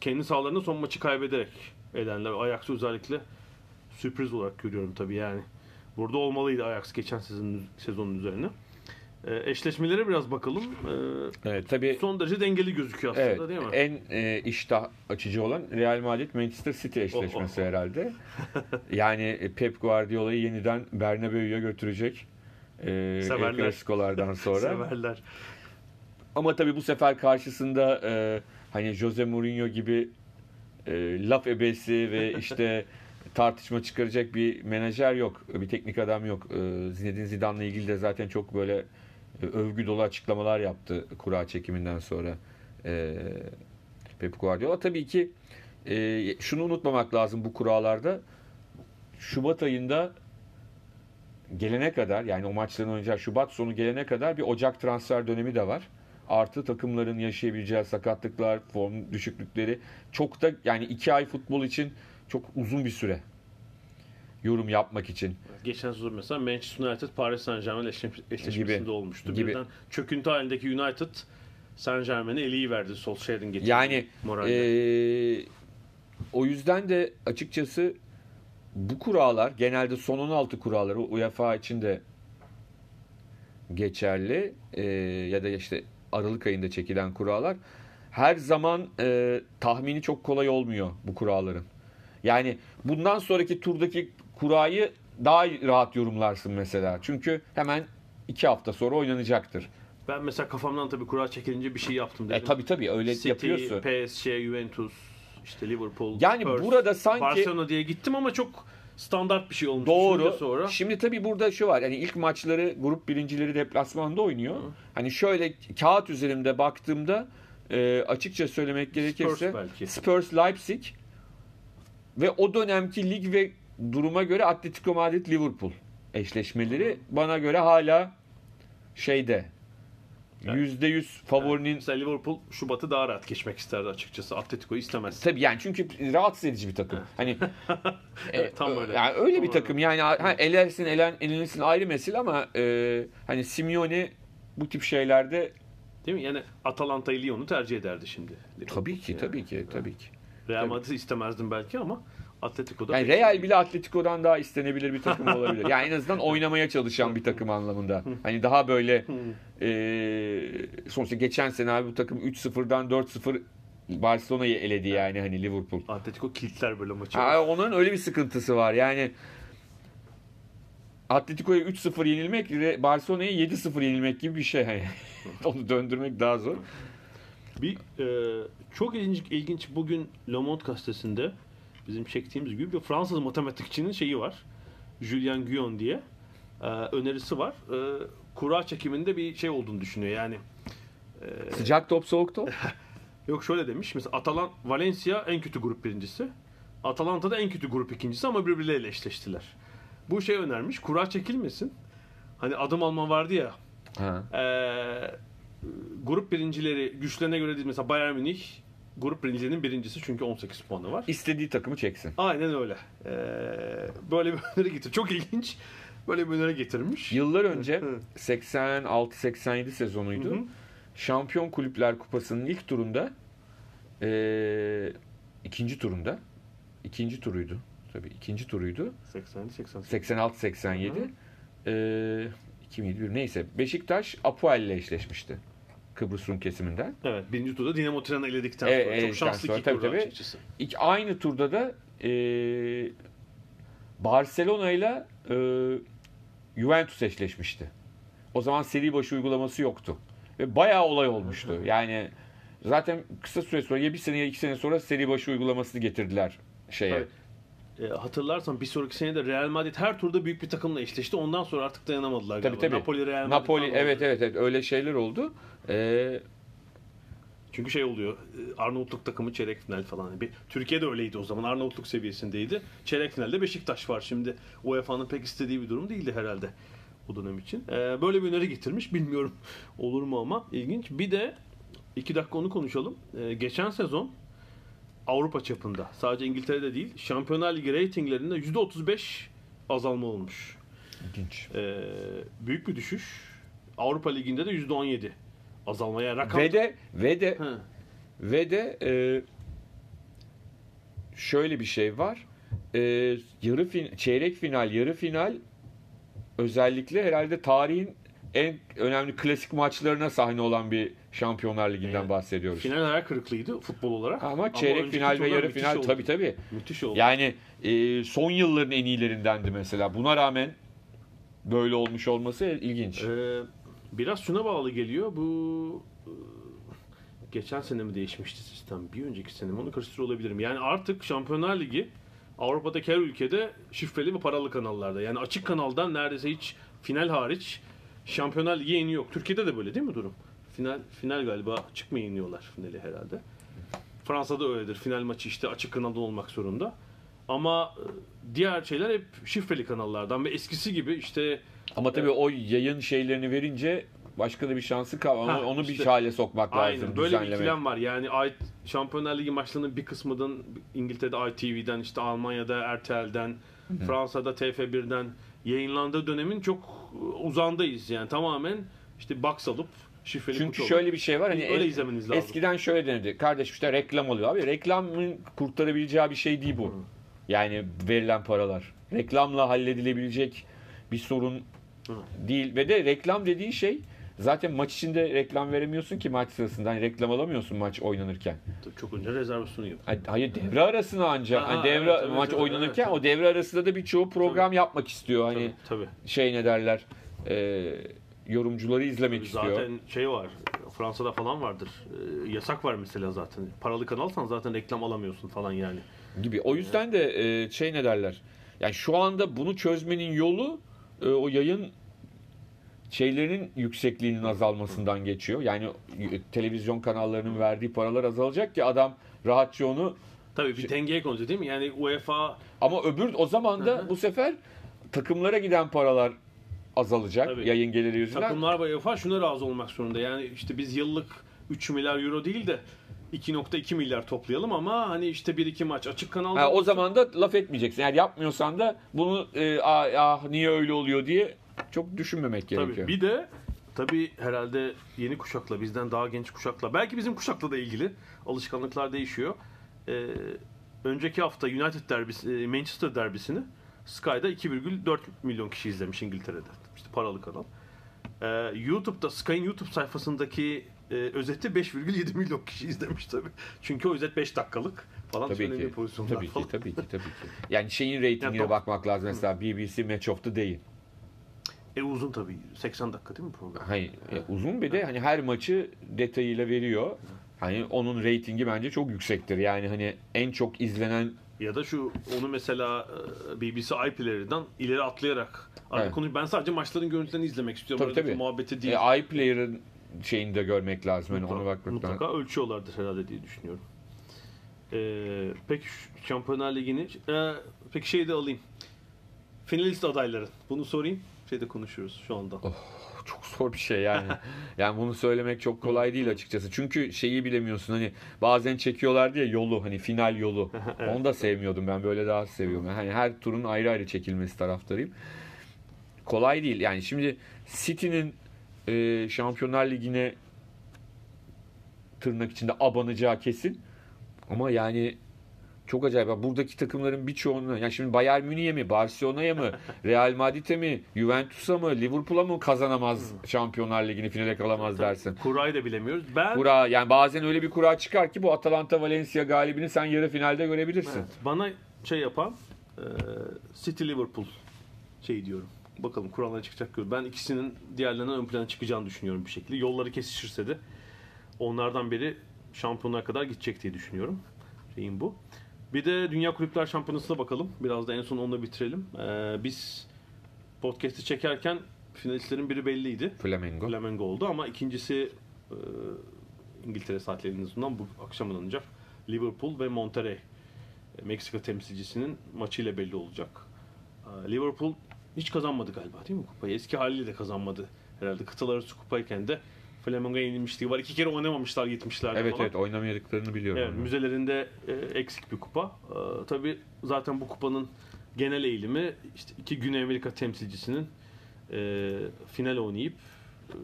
kendi sahalarında son maçı kaybederek elenler. Ajax'ı özellikle sürpriz olarak görüyorum tabii yani. Burada olmalıydı Ajax geçen sezonun, sezonun üzerine. E, eşleşmelere biraz bakalım. E, evet, tabii, son derece dengeli gözüküyor aslında evet, değil mi? En e, iştah açıcı olan Real Madrid Manchester City eşleşmesi oh, oh, oh. herhalde. Yani Pep Guardiola'yı yeniden Bernabeu'ya götürecek. E, Severler. Klaskolardan sonra. Severler. Ama tabii bu sefer karşısında e, hani Jose Mourinho gibi e, laf ebesi ve işte tartışma çıkaracak bir menajer yok. Bir teknik adam yok. Zinedine Zidane'la ilgili de zaten çok böyle övgü dolu açıklamalar yaptı kura çekiminden sonra Pep Guardiola. Tabii ki şunu unutmamak lazım bu kuralarda. Şubat ayında gelene kadar yani o maçların oynayacağı Şubat sonu gelene kadar bir Ocak transfer dönemi de var. Artı takımların yaşayabileceği sakatlıklar, form düşüklükleri. Çok da yani iki ay futbol için çok uzun bir süre yorum yapmak için. Geçen sezon mesela Manchester United Paris Saint-Germain eşleşmesinde gibi, olmuştu. Gibi. Birden çöküntü halindeki United Saint-Germain'e eliyi verdi. Solskjaer'in getirdiği yani, moralde. Ee, o yüzden de açıkçası bu kurallar genelde son on altı kuralları UEFA için de geçerli ee, ya da işte Aralık ayında çekilen kurallar her zaman e, tahmini çok kolay olmuyor bu kuralların. Yani bundan sonraki turdaki kurayı daha rahat yorumlarsın mesela. Çünkü hemen iki hafta sonra oynanacaktır. Ben mesela kafamdan tabii kura çekilince bir şey yaptım dedim. E tabii tabii öyle City, yapıyorsun. P S G, Juventus, işte Liverpool, yani Spurs, burada sanki Barcelona diye gittim ama çok standart bir şey olmuş. Doğru. Sonra. Şimdi tabii burada şu var. Yani ilk maçları, grup birincileri deplasmanda oynuyor. Hı. Hani şöyle kağıt üzerinde baktığımda e, açıkça söylemek gerekirse Spurs, Spurs Leipzig ve o dönemki lig ve duruma göre Atletico Madrid Liverpool eşleşmeleri bana göre hala şeyde yani, yüzde yüz favorinin. Yani Liverpool Şubat'ı daha rahat geçmek isterdi açıkçası. Atletico'yu istemez. Tabii yani çünkü rahatsız edici bir takım. Hani evet, tam öyle. Yani öyle tam bir öyle. Takım. Yani ha, elersin, elen, elenirsin ayrı mesele ama e, hani Simeone bu tip şeylerde değil mi? Yani Atalanta'yı, Lyon'u tercih ederdi şimdi. Liverpool. Tabii ki, yani. tabii ki, tabii ki. Real Madrid'i istemezdim belki ama Atletico'da. Yani Real bile Atletico'dan daha istenebilir bir takım olabilir. Yani en azından oynamaya çalışan bir takım anlamında. Hani daha böyle e, sonuçta geçen sene abi bu takım üç sıfırdan dört sıfır Barcelona'yı eledi yani hani Liverpool. Atletico kilitler böyle maçı. Ha, onların öyle bir sıkıntısı var. Yani Atletico'ya üç sıfır yenilmek, Barcelona'ya yedi sıfır yenilmek gibi bir şey. Yani onu döndürmek daha zor. Bir e, çok ilginç, ilginç bugün Le Monde gazetesinde bizim çektiğimiz gibi bir Fransız matematikçinin şeyi var. Julien Guyon diye e, önerisi var. E, kura çekiminde bir şey olduğunu düşünüyor. Yani e, sıcak top, soğuk top. Yok şöyle demiş. Mesela Atalanta, Valencia en kötü grup birincisi. Atalanta da en kötü grup ikincisi ama birbirleriyle eşleştiler. Bu şey önermiş. Kura çekilmesin. Hani adım alma vardı ya. Eee grup birincileri güçlerine göre değil. Mesela Bayern Münih grup birincilerinin birincisi çünkü on sekiz puanı var. İstediği takımı çeksin. Aynen öyle. Ee, böyle bir öneri getir. Çok ilginç. Böyle bir öneri getirmiş. Yıllar önce seksen altı seksen yedi sezonuydu. Hı hı. Şampiyon Kulüpler Kupası'nın ilk turunda e, ikinci turunda ikinci turuydu. Tabii ikinci turuydu. seksen altı seksen yedi Eee iki bin yedi neyse. Beşiktaş Apoel ile eşleşmişti. Kıbrıs Rum kesiminden. Evet. Birinci turda Dinamo Tiran'ı eledikten sonra. Evet, çok şanslı iki turda açıkçası. İki, aynı turda da e, Barcelona ile Juventus eşleşmişti. O zaman seri başı uygulaması yoktu. Ve bayağı olay olmuştu. Yani zaten kısa süre sonra ya bir sene ya iki sene sonra seri başı uygulamasını getirdiler şeye. Evet. Hatırlarsan bir sonraki sene de Real Madrid her turda büyük bir takımla eşleşti. Ondan sonra artık dayanamadılar. Tabii, tabii. Napoli, Real Madrid. Napoli, evet, evet evet öyle şeyler oldu. Ee... Çünkü şey oluyor. Arnavutluk takımı çeyrek final falan. Bir, Türkiye'de öyleydi o zaman. Arnavutluk seviyesindeydi. Çeyrek finalde Beşiktaş var şimdi. U E F A'nın pek istediği bir durum değildi herhalde o dönem için. Ee, böyle bir öneri getirmiş. Bilmiyorum olur mu ama ilginç. Bir de iki dakika onu konuşalım. Ee, geçen sezon Avrupa çapında, sadece İngiltere'de değil, Şampiyonlar Ligi reytinglerinde yüzde otuz beş azalma olmuş. İlginç. Ee, büyük bir düşüş. Avrupa Ligi'nde de yüzde on yedi azalma. Yani rakam... Ve de ve de ha. ve de e, şöyle bir şey var. E, yarı fin- çeyrek final, yarı final özellikle herhalde tarihin en önemli klasik maçlarına sahne olan bir Şampiyonlar Ligi'nden evet. bahsediyoruz. Final ayağı kırıklıydı futbol olarak. Ama, Ama çeyrek final ve yarı final oldu. tabii tabii. Müthiş oldu. Yani e, son yılların en iyilerindendi mesela. Buna rağmen böyle olmuş olması ilginç. Ee, biraz şuna bağlı geliyor. Bu geçen sene mi değişmişti sistem? Bir önceki sene mi? Onu karıştırıyor olabilirim. Yani artık Şampiyonlar Ligi Avrupa'daki her ülkede şifreli ve paralı kanallarda. Yani açık kanaldan neredeyse hiç final hariç Şampiyonlar Ligi yayını yok. Türkiye'de de böyle değil mi durum? Final final galiba açık mı yayınlıyorlar finali herhalde. Fransa'da öyledir. Final maçı işte açık kanalda olmak zorunda. Ama diğer şeyler hep şifreli kanallardan ve eskisi gibi işte... Ama tabii e, o yayın şeylerini verince başka da bir şansı kalmıyor. Onu işte, bir hale sokmak aynen, lazım. Böyle düzenlemek. Bir ikilem var. Yani Şampiyonlar Ligi maçlarının bir kısmından İngiltere'de I T V'den, işte Almanya'da R T L'den, hı. Fransa'da T F bir'den yayınlandığı dönemin çok uzandayız. Yani tamamen işte box alıp şifreli. Çünkü şöyle bir şey var. Hani öyle izlemeniz lazım. Eskiden şöyle denirdi. Kardeşim işte reklam oluyor. Abi reklamın kurtarabileceği bir şey değil bu. Yani verilen paralar. Reklamla halledilebilecek bir sorun değil. Ve de reklam dediğin şey zaten maç içinde reklam veremiyorsun ki maç sırasında. Hani reklam alamıyorsun maç oynanırken. Çok önce rezervasyonu yok. Hayır devre arasına ancak. Aha, hani devre evet, maç evet, oynanırken evet, o devre arasında da birçoğu program tabii. yapmak istiyor. Hani tabii, tabii. şey ne derler. Eee yorumcuları izlemek zaten istiyor. Zaten şey var, Fransa'da falan vardır. E, yasak var mesela zaten. Paralı kanalsan zaten reklam alamıyorsun falan yani. Gibi. O yüzden de e, şey ne derler. Yani şu anda bunu çözmenin yolu e, o yayın şeylerinin yüksekliğinin azalmasından geçiyor. Yani televizyon kanallarının verdiği paralar azalacak ki adam rahatça onu... Tabii bir dengeye konusu değil mi? Yani UEFA... Ama öbür o zaman da bu sefer takımlara giden paralar azalacak. Tabii. Yayın geliri yüzünden. Takımlar ve UEFA şuna razı olmak zorunda. Yani işte biz yıllık üç milyar euro değil de iki nokta iki milyar toplayalım ama hani işte bir iki maç açık kanalda... Ha, o zaman da laf etmeyeceksin. Eğer yapmıyorsan da bunu e, ah, ah niye öyle oluyor diye çok düşünmemek tabii gerekiyor. Bir de tabii herhalde yeni kuşakla, bizden daha genç kuşakla, belki bizim kuşakla da ilgili alışkanlıklar değişiyor. Ee, önceki hafta United derbisi, Manchester derbisini Sky'da iki virgül dört milyon kişi izlemiş İngiltere'de. İşte paralı kanal. Ee, YouTube'da, Sky'ın YouTube sayfasındaki e, özeti beş virgül yedi milyon kişi izlemiş tabii. Çünkü o özet beş dakikalık falan. Tabii ki. Tabii ki, falan. Tabii ki, tabii ki. Yani şeyin reytingine yani, bakmak lazım. Mesela B B C Match of the Day'in. E uzun tabii. seksen dakika değil mi program? Hayır. Yani. Uzun bir de hani her maçı detayıyla veriyor. Hani onun reytingi bence çok yüksektir. Yani hani en çok izlenen... Ya da şu onu mesela B B C iPlayer'dan ileri atlayarak... Evet. Konuş, ben sadece maçların görüntülerini izlemek istiyorum. Tabii tabii. Muhabbeti değil. E, iPlayer'ın şeyini de görmek lazım. Mutlaka, yani ona bakmak mutlaka lazım. Ölçüyorlardır herhalde diye düşünüyorum. Ee, peki Şampiyonlar Ligi'ni... Ee, peki şeyi de alayım. Finalist adayların. Bunu sorayım. Şeyde konuşuyoruz şu anda. Oh, çok zor bir şey yani. Yani bunu söylemek çok kolay değil açıkçası. Çünkü şeyi bilemiyorsun, hani bazen çekiyorlar diye yolu, hani final yolu. Evet. Onu da sevmiyordum ben, böyle daha seviyorum. Hani her turun ayrı ayrı çekilmesi taraftarıyım. Kolay değil yani. Şimdi City'nin e, Şampiyonlar Ligi'ne tırnak içinde abanacağı kesin. Ama yani çok acayip. Buradaki takımların birçoğunu, yani şimdi Bayern Münih'e mi, Barcelona'ya mı, Real Madrid'e mi, Juventus'a mı, Liverpool'a mı kazanamaz Şampiyonlar Ligi'ni, finale kalamaz dersin. Kura'yı da bilemiyoruz. Ben Kura, yani bazen öyle bir kura çıkar ki bu Atalanta Valencia galibini sen yarı finalde görebilirsin. Evet. Bana şey yapan e, City Liverpool şey diyorum. Bakalım kurallara çıkacak. Ben ikisinin diğerlerinden ön plana çıkacağını düşünüyorum bir şekilde. Yolları kesişirse de onlardan biri şampiyonluğa kadar gidecek diye düşünüyorum. Şeyin bu. Bir de Dünya Kulüpler Şampiyonası'na bakalım. Biraz da en son onunla bitirelim. Ee, biz podcast'i çekerken finalistlerin biri belliydi. Flamengo. Flamengo oldu ama ikincisi e, İngiltere saatlerinin azından bu akşam oynanacak. Liverpool ve Monterrey. Meksika temsilcisinin maçıyla belli olacak. Ee, Liverpool hiç kazanmadı galiba değil mi kupayı? Eski haliyle de kazanmadı herhalde. Kıtalar arası kupayken de Flamengo'ya yenilmişliği var. İki kere oynamamışlar, gitmişler. Evet falan. Evet, oynamadıklarını biliyorum. Evet, müzelerinde e, eksik bir kupa. E, tabii zaten bu kupanın genel eğilimi işte iki Güney Amerika temsilcisinin e, final oynayıp e,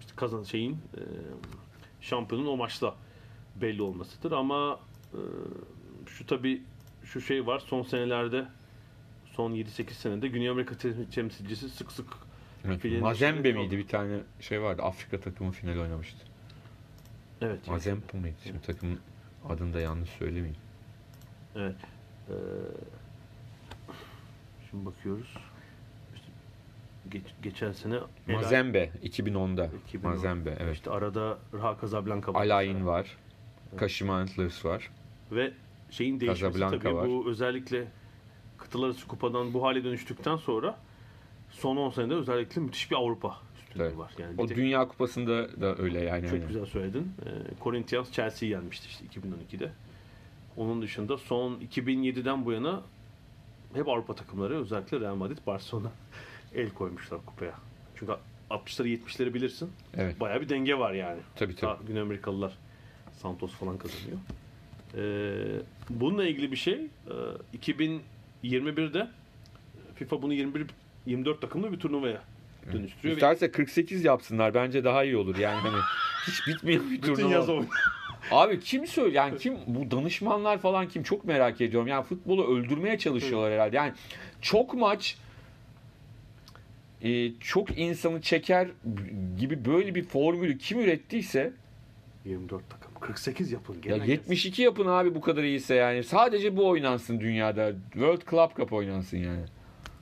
işte kazan şeyin e, şampiyonun o maçla belli olmasıdır. Ama e, şu tabii şu şey var, son senelerde, son yedi sekiz senede Güney Amerika temsilcisi sık sık... Evet. Mazembe miydi? Bir tane şey vardı. Afrika takımı final oynamıştı. Evet. Mazembe yani. Miydi? Şimdi takımın adını da yanlış söylemeyeyim. Evet. Ee, şimdi bakıyoruz. İşte geç, geçen sene Mazembe iki bin onda. iki bin on. Mazembe, evet. İşte arada Raha Casablanca var. Alain var. Evet. Kashima Antlers var. Ve şeyin değişmesi tabii var. Bu özellikle Kıtalar Arası Kupa'dan bu hale dönüştükten sonra son on senede özellikle müthiş bir Avrupa üstünlüğü evet. var. Yani o Dünya Kupası'nda da öyle yani. Çok yani. Güzel söyledin. E, Corinthians Chelsea'yi yenmişti işte iki bin on ikide. Onun dışında son iki bin yediden bu yana hep Avrupa takımları, özellikle Real Madrid, Barcelona el koymuşlar kupaya. Çünkü altmışları yetmişleri bilirsin. Evet. Bayağı bir denge var yani. Tabii tabii. Daha Güney Amerikalılar, Santos falan kazanıyor. E, bununla ilgili bir şey. E, iki bin yirmi birde FIFA bunu yirmi bir yirmi dört takımlı bir turnuvaya dönüştürüyor. İsterse kırk sekiz yapsınlar. Bence daha iyi olur. Yani hani hiç bitmeyen bir turnuva. Abi kim söylüyor? Yani kim bu danışmanlar falan, kim? Çok merak ediyorum. Yani futbolu öldürmeye çalışıyorlar herhalde. Yani çok maç çok insanı çeker gibi böyle bir formülü kim ürettiyse yirmi dört takım. kırk sekiz yapın. Ya yetmiş iki yapın abi bu kadar iyiyse yani. Sadece bu oynansın dünyada. World Club Cup oynansın yani.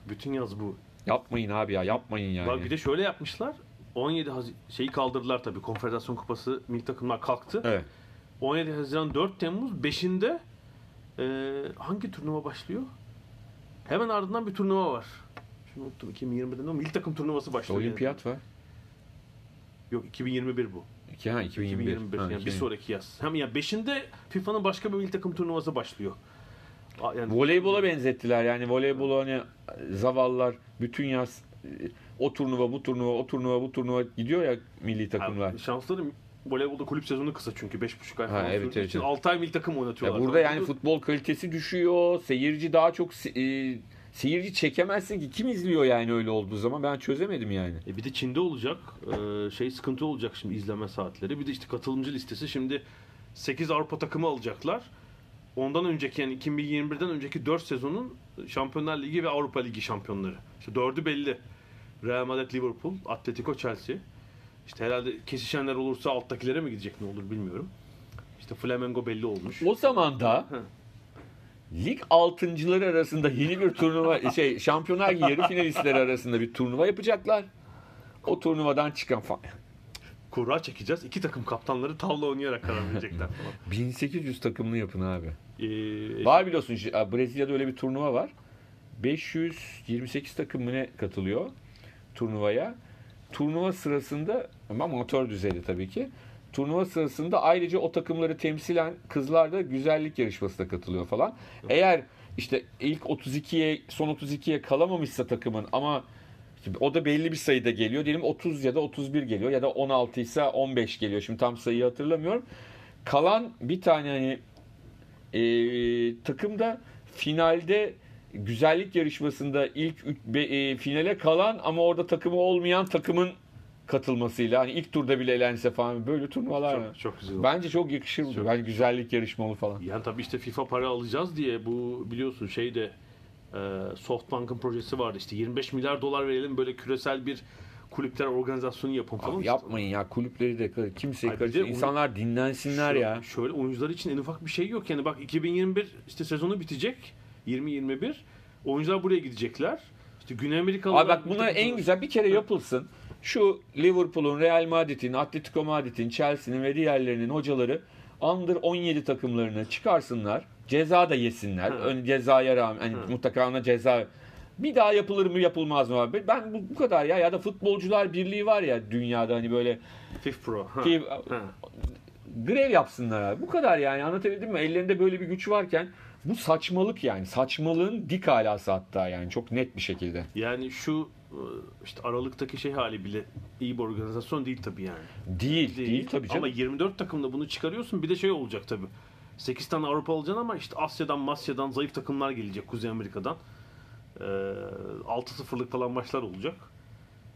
Bütün yaz bu. Yapmayın abi ya, yapmayın yani. Bak bir de şöyle yapmışlar. on yedi Haziran şeyi kaldırdılar tabii. Konfederasyon Kupası milli takımlar kalktı. Evet. on yedi Haziran dört Temmuz beşinde e, hangi turnuva başlıyor? Hemen ardından bir turnuva var. Şunu unuttum, iki bin yirmide ne? Milli takım turnuvası başladı. Olimpiyat yani. Var. Yok, iki bin yirmi bir bu. Ha, iki bin yirmi bir. iki bin yirmi bir ha, yani iki bin yirmi bir. Bir sonraki yaz. Hem ya yani beşinde FIFA'nın başka bir milli takım turnuvası başlıyor. Yani voleybola benzettiler yani, voleybolu hani zavallar bütün yaz o turnuva bu turnuva o turnuva bu turnuva gidiyor ya milli takımlar. Yani şansları voleybolda kulüp sezonu kısa çünkü beş buçuk ay falan. Evet, evet, evet. İçin altı ay milli takım oynatıyorlar. Ya burada yani da... futbol kalitesi düşüyor. Seyirci daha çok e, seyirci çekemezsin ki, kim izliyor yani öyle olduğu zaman, ben çözemedim yani. E bir de Çin'de olacak ee, şey sıkıntı olacak şimdi izleme saatleri. Bir de işte katılımcı listesi, şimdi sekiz Avrupa takımı alacaklar. Ondan önceki yani iki bin yirmi birden önceki dört sezonun Şampiyonlar Ligi ve Avrupa Ligi şampiyonları. İşte dördü belli. Real Madrid, Liverpool, Atletico, Chelsea. İşte herhalde kesişenler olursa alttakilere mi gidecek, ne olur bilmiyorum. İşte Flamengo belli olmuş. O zaman da lig altıncıları arasında yeni bir turnuva, şey Şampiyonlar Ligi yarı finalistleri arasında bir turnuva yapacaklar. O turnuvadan çıkan falan. Kura çekeceğiz. İki takım kaptanları tavla oynayarak karar verecekler falan. bin sekiz yüz takımlı yapın abi. Ee, var biliyorsun Brezilya'da öyle bir turnuva var. beş yüz yirmi sekiz takım mı ne katılıyor turnuvaya. Turnuva sırasında, ama amatör düzeyde tabii ki. Turnuva sırasında ayrıca o takımları temsilen kızlar da güzellik yarışmasına katılıyor falan. Eğer işte ilk otuz ikiye, son otuz ikiye kalamamışsa takımın ama o da belli bir sayıda geliyor. Diyelim otuz ya da otuz bir geliyor ya da on altı ise on beş geliyor. Şimdi tam sayıyı hatırlamıyorum. Kalan bir tane hani e, takım da finalde güzellik yarışmasında ilk e, finale kalan ama orada takımı olmayan takımın katılmasıyla hani ilk turda bile elense falan, böyle turnuvalar çok, çok güzel. Bence çok yakışır bu. Yani güzellik yarışmalı falan. Yani tabii işte FIFA para alacağız diye bu biliyorsun şeyde SoftBank'ın projesi vardı işte, yirmi beş milyar dolar verelim böyle küresel bir kulüpler organizasyonu yapın falan. Abi yapmayın ya, kulüpleri de kimseye karıştırın. İnsanlar oyun... dinlensinler şöyle, ya. Şöyle oyuncular için en ufak bir şey yok yani, bak iki bin yirmi bir işte sezonu bitecek yirmi yirmi bir, oyuncular buraya gidecekler. İşte Güney Amerikalı. Abi bak bunlar en güzel bir kere yapılsın. Şu Liverpool'un, Real Madrid'in, Atletico Madrid'in, Chelsea'nin ve diğerlerinin hocaları Under on yedi takımlarını çıkarsınlar. Ceza da yesinler. Ön cezaya rağmen hani mutlaka ona ceza. Bir daha yapılır mı yapılmaz mı abi? Ben bu, bu kadar ya. Ya da Futbolcular Birliği var ya dünyada hani böyle FIFPro. Grev yapsınlar abi. Bu kadar yani, anlatabildim mi? Ellerinde böyle bir güç varken bu saçmalık yani. Saçmalığın dik alası hatta yani, çok net bir şekilde. Yani şu işte Aralık'taki şey hali bile iyi bir organizasyon değil tabii yani. Değil, değil, değil tabii canım. Ama yirmi dört takımla bunu çıkarıyorsun, bir de şey olacak tabii. sekiz tane Avrupa alacaksın ama işte Asya'dan, Masya'dan zayıf takımlar gelecek, Kuzey Amerika'dan. Ee, altı sıfırlık falan maçlar olacak.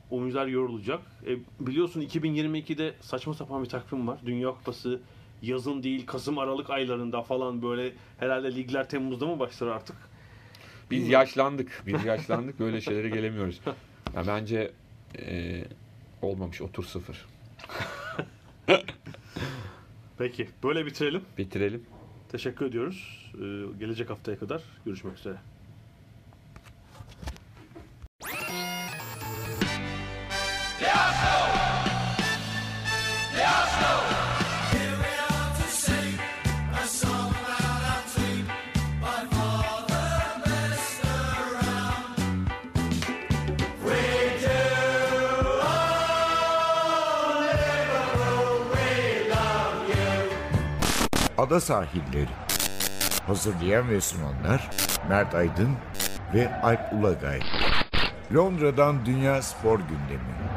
Oyuncular yorulacak. E, biliyorsun iki bin yirmi ikide saçma sapan bir takvim var. Dünya Kupası yazın değil, Kasım Aralık aylarında falan böyle, herhalde ligler Temmuz'da mı başlar artık? Biz yaşlandık. Biz yaşlandık. Böyle şeylere gelemiyoruz. Ya bence e, olmamış. Otur sıfır. Peki. Böyle bitirelim. Bitirelim. Teşekkür ediyoruz. Ee, gelecek haftaya kadar görüşmek üzere. Ada Sahilleri. Hazırlayan ve sunanlar Mert Aydın ve Alp Ulagay. Londra'dan Dünya Spor Gündemi.